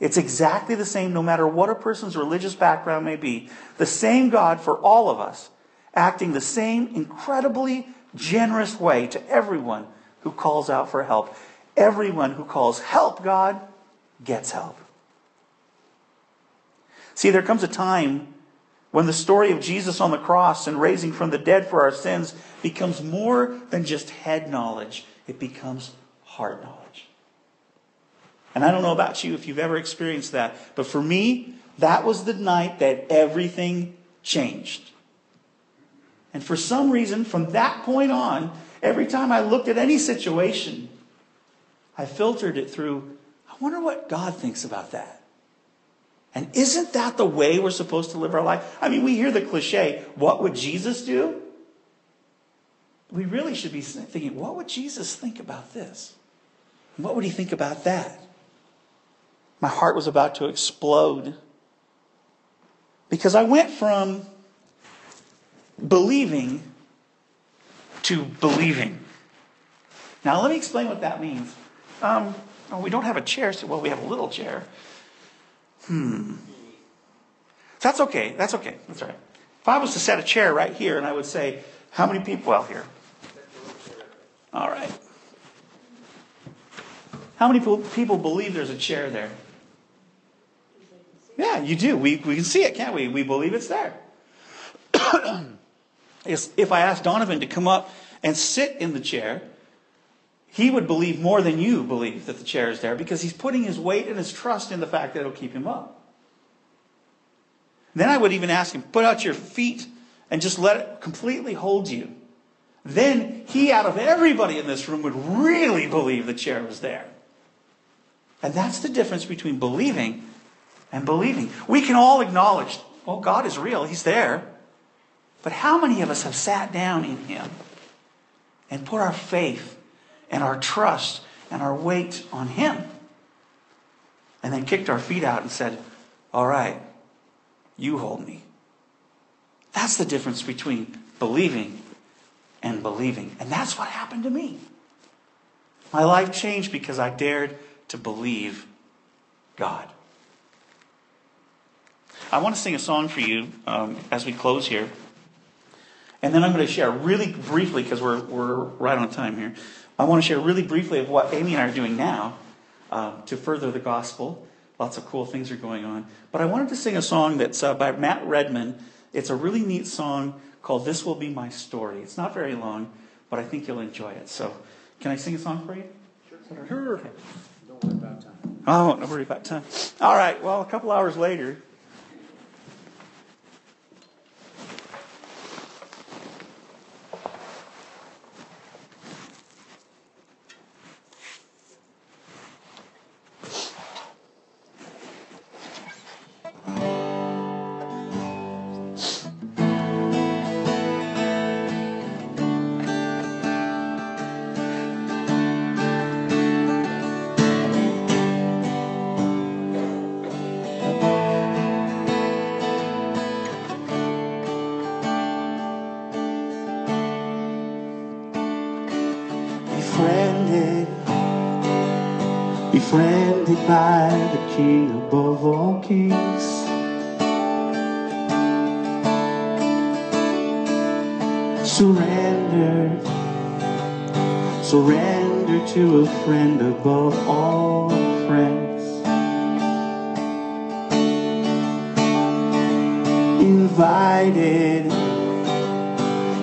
It's exactly the same no matter what a person's religious background may be. The same God for all of us, acting the same incredibly generous way to everyone who calls out for help. Everyone who calls, help God, gets help. See, there comes a time when the story of Jesus on the cross and raising from the dead for our sins becomes more than just head knowledge. It becomes heart knowledge. And I don't know about you if you've ever experienced that, but for me, that was the night that everything changed. And for some reason, from that point on, every time I looked at any situation, I filtered it through, I wonder what God thinks about that. And isn't that the way we're supposed to live our life? I mean, we hear the cliche, what would Jesus do? We really should be thinking, what would Jesus think about this? And what would He think about that? My heart was about to explode. Because I went from believing to believing. Now let me explain what that means. Um, oh, we don't have a chair, so well, we have a little chair. Hmm. That's okay. That's okay. That's all right. If I was to set a chair right here, and I would say, how many people out here? All right. How many people believe there's a chair there? Yeah, you do. We we can see it, can't we? We believe it's there. If I asked Donovan to come up and sit in the chair, he would believe more than you believe that the chair is there because he's putting his weight and his trust in the fact that it'll keep him up. Then I would even ask him, put out your feet and just let it completely hold you. Then he, out of everybody in this room, would really believe the chair was there. And that's the difference between believing and believing. We can all acknowledge, oh, God is real, He's there. But how many of us have sat down in Him and put our faith and our trust and our weight on Him and then kicked our feet out and said, all right, you hold me. That's the difference between believing and believing. And that's what happened to me. My life changed because I dared to believe God. I want to sing a song for you um, as we close here. And then I'm going to share really briefly, because we're, we're right on time here. I want to share really briefly of what Amy and I are doing now uh, to further the gospel. Lots of cool things are going on. But I wanted to sing a song that's uh, by Matt Redman. It's a really neat song called This Will Be My Story. It's not very long, but I think you'll enjoy it. So can I sing a song for you? Sure. Sure. Okay. Don't worry about time. Oh, don't worry about time. All right. Well, a couple hours later... Befriended by the King above all kings, surrendered, surrendered to a friend above all friends, invited,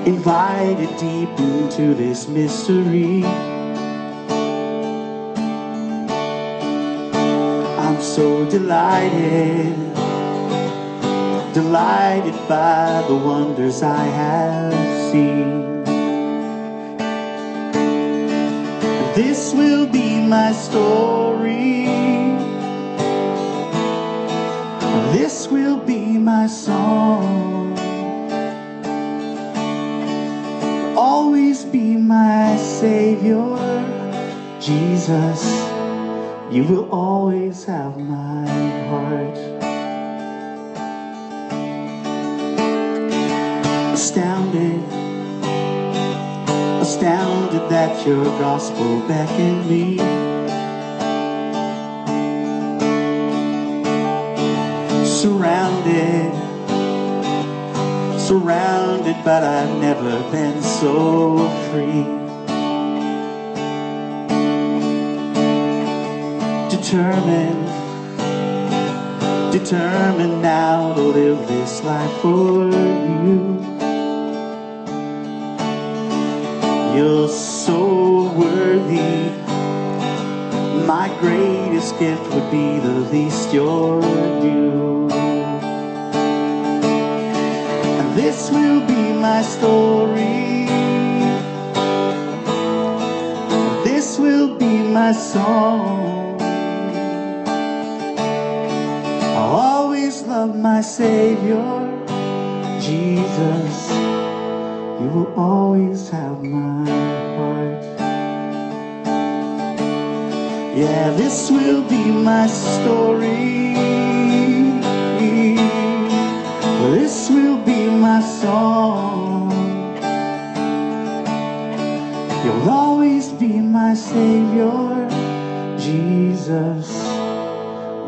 invited deep into this mystery. So delighted, delighted by the wonders I have seen. This will be my story. This will be my song. Always be my Savior, Jesus. You will always have my heart. Astounded, astounded that your gospel beckoned me. Surrounded, surrounded, but I've never been so free. Determined, determined now to live this life for you. You're so worthy. My greatest gift would be the least you're due. And this will be my story. This will be my song. I'll always love my Savior, Jesus. You will always have my heart. Yeah, this will be my story. This will be my song. You'll always be my Savior, Jesus.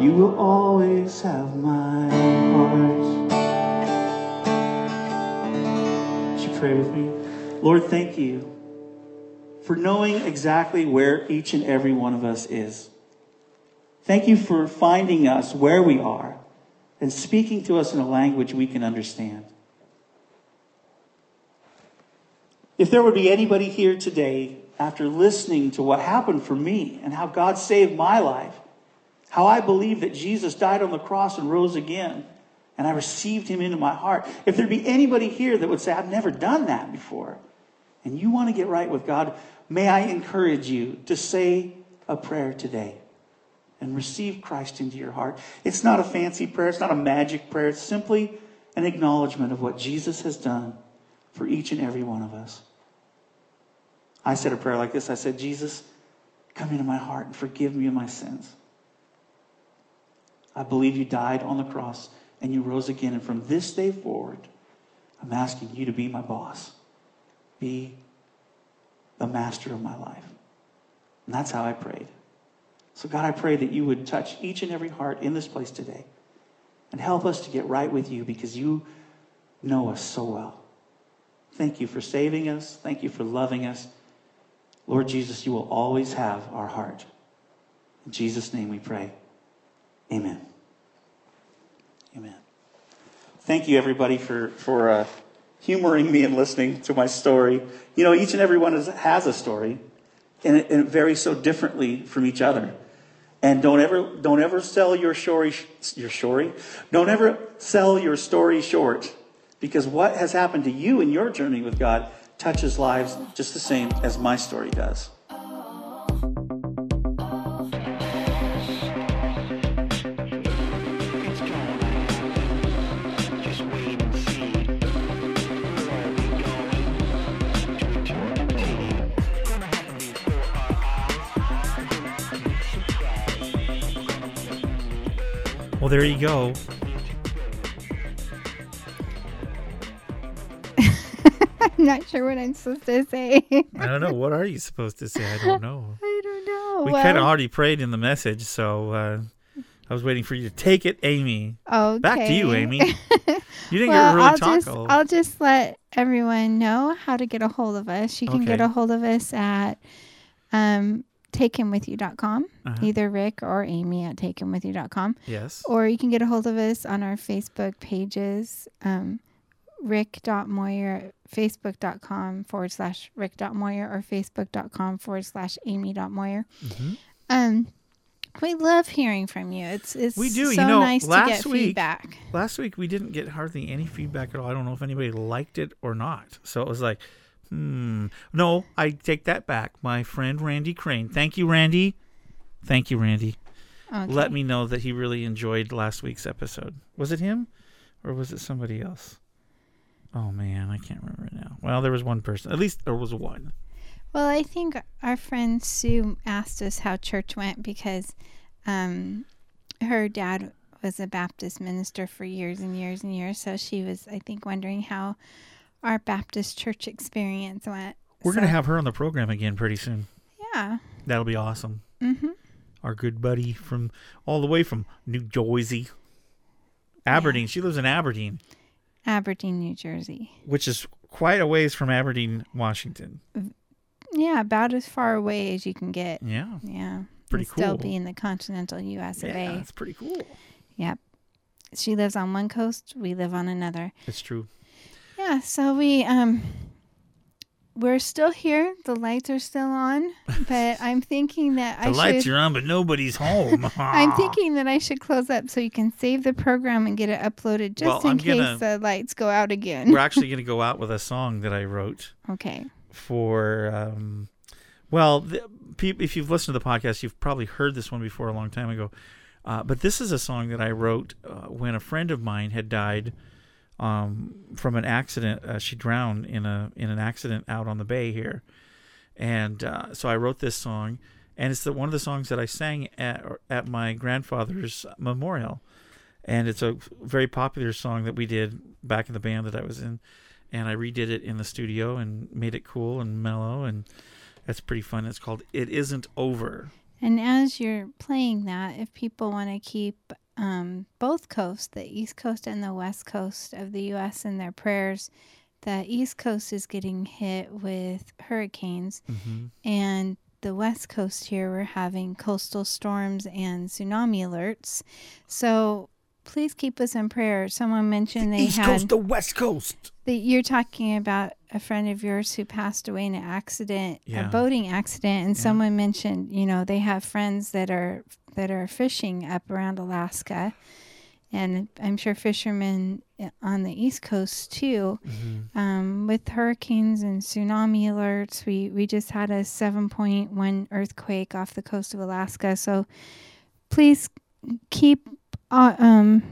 You will always have my heart. Would you pray with me? Lord, thank you for knowing exactly where each and every one of us is. Thank you for finding us where we are and speaking to us in a language we can understand. If there would be anybody here today, after listening to what happened for me and how God saved my life, how I believe that Jesus died on the cross and rose again, and I received him into my heart. If there be anybody here that would say, I've never done that before, and you want to get right with God, may I encourage you to say a prayer today and receive Christ into your heart. It's not a fancy prayer. It's not a magic prayer. It's simply an acknowledgement of what Jesus has done for each and every one of us. I said a prayer like this. I said, Jesus, come into my heart and forgive me of my sins. I believe you died on the cross and you rose again. And from this day forward, I'm asking you to be my boss. be the master of my life. And that's how I prayed. So God, I pray that you would touch each and every heart in this place today and help us to get right with you, because you know us so well. Thank you for saving us. Thank you for loving us. Lord Jesus, you will always have our heart. In Jesus' name we pray. Amen. Amen. Thank you, everybody, for, for uh, humoring me and listening to my story. You know, each and every one has a story, and it, and it varies so differently from each other. And don't ever don't ever sell your story your story. Don't ever sell your story short, because what has happened to you in your journey with God touches lives just the same as my story does. There you go. I'm not sure what I'm supposed to say. I don't know. What are you supposed to say? I don't know. I don't know. We well, kind of already prayed in the message, so uh, I was waiting for you to take it, Amy. Okay. Back to you, Amy. You didn't well, get really I'll talk. Just, I'll just let everyone know how to get a hold of us. You can okay. get a hold of us at... Um, take him with you dot com, uh-huh. either Rick or Amy at take him with you dot com. Yes. Or you can get a hold of us on our Facebook pages, um, rick dot moyer, facebook dot com forward slash rick dot moyer, or facebook dot com forward slash amy dot moyer. Mm-hmm. Um, we love hearing from you. It's it's we do. so you know, nice last to get week, feedback. Last week we didn't get hardly any feedback at all. I don't know if anybody liked it or not. So it was like... Hmm. No, I take that back. My friend Randy Crane. Thank you, Randy. Thank you, Randy. Okay. Let me know that he really enjoyed last week's episode. Was it him or was it somebody else? Oh, man, I can't remember now. Well, there was one person. At least there was one. Well, I think our friend Sue asked us how church went because um, her dad was a Baptist minister for years and years and years. So she was, I think, wondering how our Baptist church experience went. We're so. going to have her on the program again pretty soon. Yeah. That'll be awesome. Mm-hmm. Our good buddy from all the way from New Jersey. Aberdeen. Yeah. She lives in Aberdeen. Aberdeen, New Jersey. Which is quite a ways from Aberdeen, Washington. Yeah, about as far away as you can get. Yeah. Yeah. Pretty and cool. Still be in the continental U S of A. Yeah, that's pretty cool. Yep. She lives on one coast. We live on another. It's true. Yeah, so we um, we're still here. The lights are still on, but I'm thinking that I should. The lights are on, but nobody's home. I'm thinking that I should close up so you can save the program and get it uploaded, just well, in I'm case gonna, the lights go out again. We're actually going to go out with a song that I wrote. Okay. For um, well, the, if you've listened to the podcast, you've probably heard this one before a long time ago. Uh, but this is a song that I wrote uh, when a friend of mine had died. Um, from an accident, uh, she drowned in a in an accident out on the bay here, and uh, so I wrote this song, and it's the, one of the songs that I sang at at my grandfather's memorial, and it's a very popular song that we did back in the band that I was in, and I redid it in the studio and made it cool and mellow, and that's pretty fun. It's called "It Isn't Over." And as you're playing that, if people want to keep. Um, both coasts, the East Coast and the West Coast of the U S in their prayers. The East Coast is getting hit with hurricanes, mm-hmm. and the West Coast here, we're having coastal storms and tsunami alerts. So please keep us in prayer. Someone mentioned the they East had... East Coast, the West Coast! The, you're talking about a friend of yours who passed away in an accident, yeah. a boating accident, and yeah. someone mentioned, you know, they have friends that are... that are fishing up around Alaska, and I'm sure fishermen on the East Coast too. Mm-hmm. Um, with hurricanes and tsunami alerts, we, we just had a seven point one earthquake off the coast of Alaska. So please keep uh, um,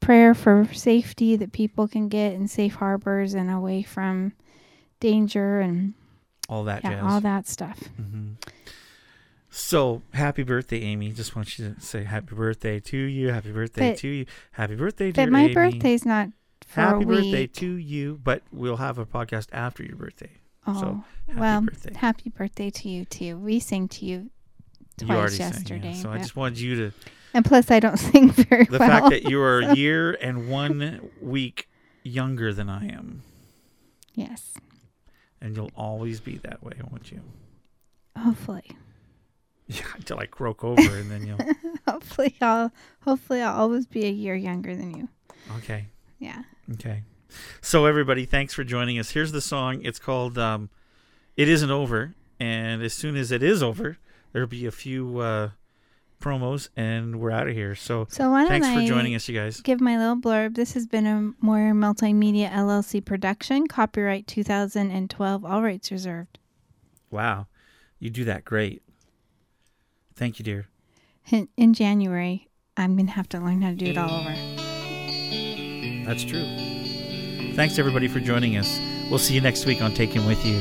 prayer for safety that people can get in safe harbors and away from danger and all that, yeah, jazz. all that stuff. Mm-hmm. So, happy birthday, Amy. Just want you to say happy birthday to you. Happy birthday but, to you. Happy birthday to you. But my Amy. Birthday's not for happy a week. Happy birthday to you, but we'll have a podcast after your birthday. Oh, so happy well, birthday. Happy birthday to you, too. We sang to you twice you yesterday. Sang, yeah. So I just wanted you to... And plus, I don't sing very the well. The fact that you are so. a year and one week younger than I am. Yes. And you'll always be that way, won't you? Hopefully. Yeah, until I croak over and then you'll... hopefully, I'll, hopefully, I'll always be a year younger than you. Okay. Yeah. Okay. So everybody, thanks for joining us. Here's the song. It's called um, It Isn't Over. And as soon as it is over, there'll be a few uh, promos and we're out of here. So, so why don't thanks I for joining us, you guys. Give my little blurb. This has been a Moyer Multimedia L L C production. Copyright two thousand twelve. All rights reserved. Wow. You do that great. Thank you, dear. In, in January, I'm going to have to learn how to do it all over. That's true. Thanks, everybody, for joining us. We'll see you next week on Take Him With You.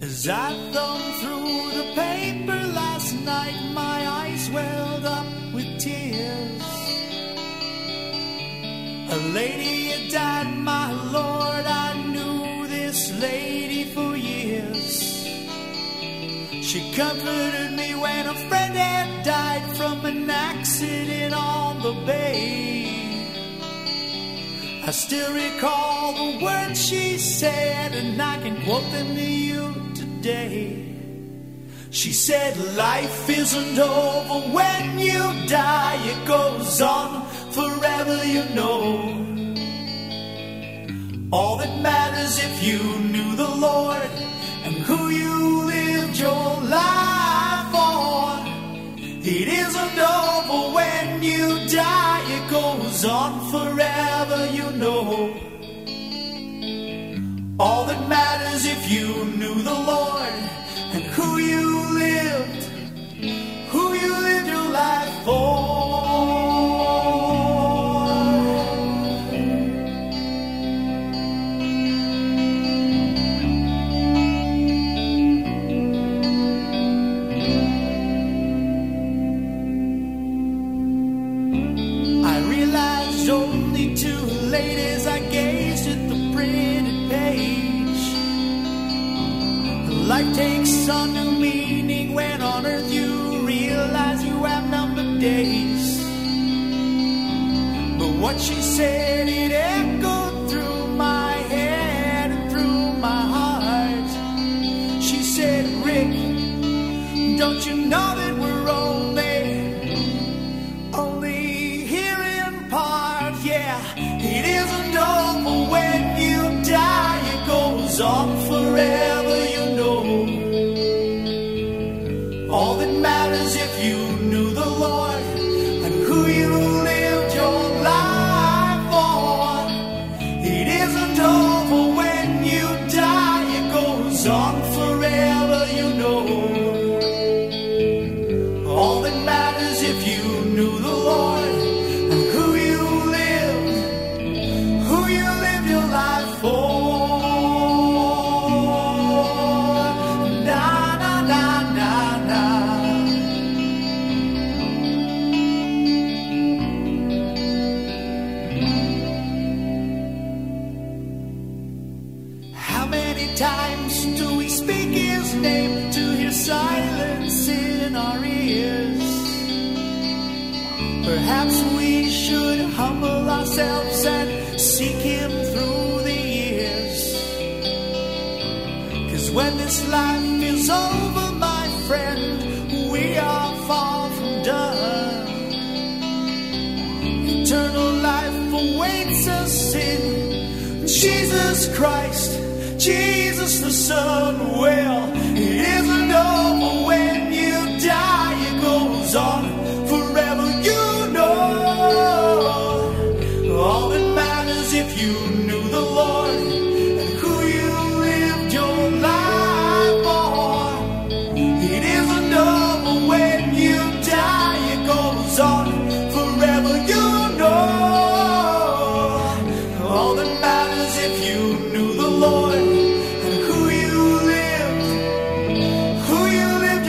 As I thumbed through the paper last night, my eyes welled up with tears. A lady had died, my Lord, I knew this lady for years. She comforted me when a friend had died from an accident on the bay. I still recall the words she said, and I can quote them to you today. She said, life isn't over when you die. It goes on forever, you know. All that matters if you knew the Lord and who you lived your life for. It isn't over when you die. It goes on forever, you know. All that matters if you knew the Lord and who you lived, who you lived your life for. Life takes on new meaning when on earth you realize you have numbered days. But what she said, it echoed through my head and through my heart. She said, Rick, don't you know that we're only, only here in part? Yeah, it isn't over when you die. It goes on forever. And seek him through the years. Cause when this life is over, my friend, we are far from done. Eternal life awaits us in Jesus Christ, Jesus the Son. Well, it isn't over when you die. It goes on forever, you know. All that matters if you knew the Lord and who you lived your life for. It isn't over when you die. It goes on forever, you know. All that matters if you knew the Lord and who you lived, who you lived.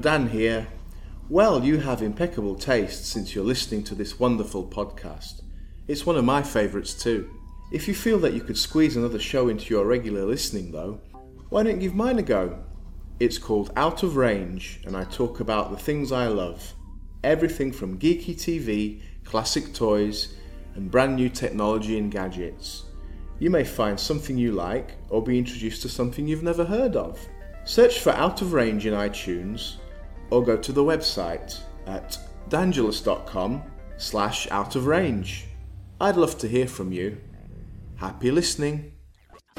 Dan here. Well, you have impeccable taste since you're listening to this wonderful podcast. It's one of my favourites too. If you feel that you could squeeze another show into your regular listening though, why don't you give mine a go? It's called Out of Range, and I talk about the things I love. Everything from geeky T V, classic toys, and brand new technology and gadgets. You may find something you like, or be introduced to something you've never heard of. Search for Out of Range in iTunes, or go to the website at dangelous dot com slash out of range. I'd love to hear from you. Happy listening.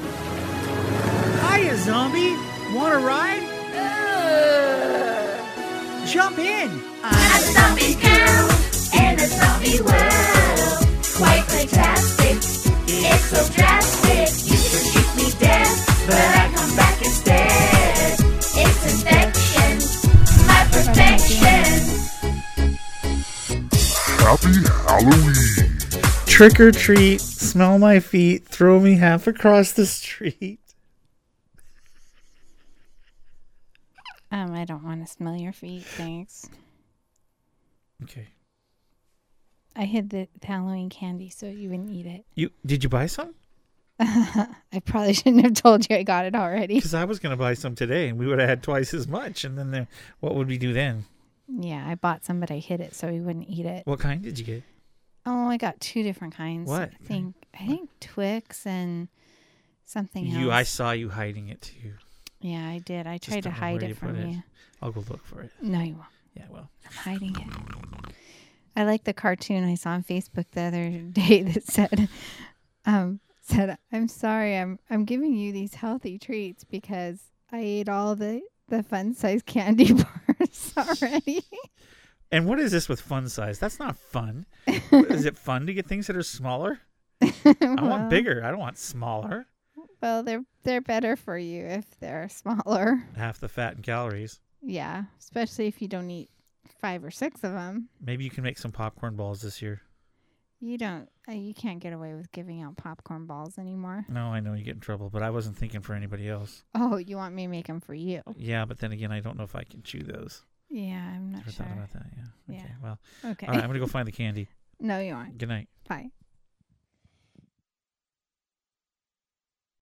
Hiya, zombie! Want a ride? Uh, Jump in! I'm a zombie girl in a zombie world. Quite fantastic, it's so drastic. You should shoot me dead, but I come back instead. It's infection, my perfection. Happy Halloween! Trick or treat, smell my feet, throw me half across the street. Um, I don't want to smell your feet, thanks. Okay. I hid the Halloween candy so you wouldn't eat it. You did you buy some? I probably shouldn't have told you I got it already. Because I was going to buy some today, and we would have had twice as much. And then the, what would we do then? Yeah, I bought some, but I hid it so he wouldn't eat it. What kind did you get? Oh, I got two different kinds. What? I think I think Twix and something you, else. I saw you hiding it too. Yeah, I did. I tried to hide it from you. I'll go look for it. No, you won't. Yeah, well. I'm hiding it. I like the cartoon I saw on Facebook the other day that said, um, said, I'm sorry, I'm I'm giving you these healthy treats because I ate all the, the fun-size candy bars already. And what is this with fun size? That's not fun. Is it fun to get things that are smaller? well, I want bigger. I don't want smaller. Well, they're they're better for you if they're smaller. Half the fat and calories. Yeah, especially if you don't eat five or six of them. Maybe you can make some popcorn balls this year. You don't. Uh, you can't get away with giving out popcorn balls anymore. No, I know you get in trouble, but I wasn't thinking for anybody else. Oh, you want me to make them for you? Yeah, but then again, I don't know if I can chew those. Yeah, I'm not Never sure. Never thought about that, yeah. yeah. Okay, well. Okay. All right, I'm going to go find the candy. No, you aren't. Good night. Bye.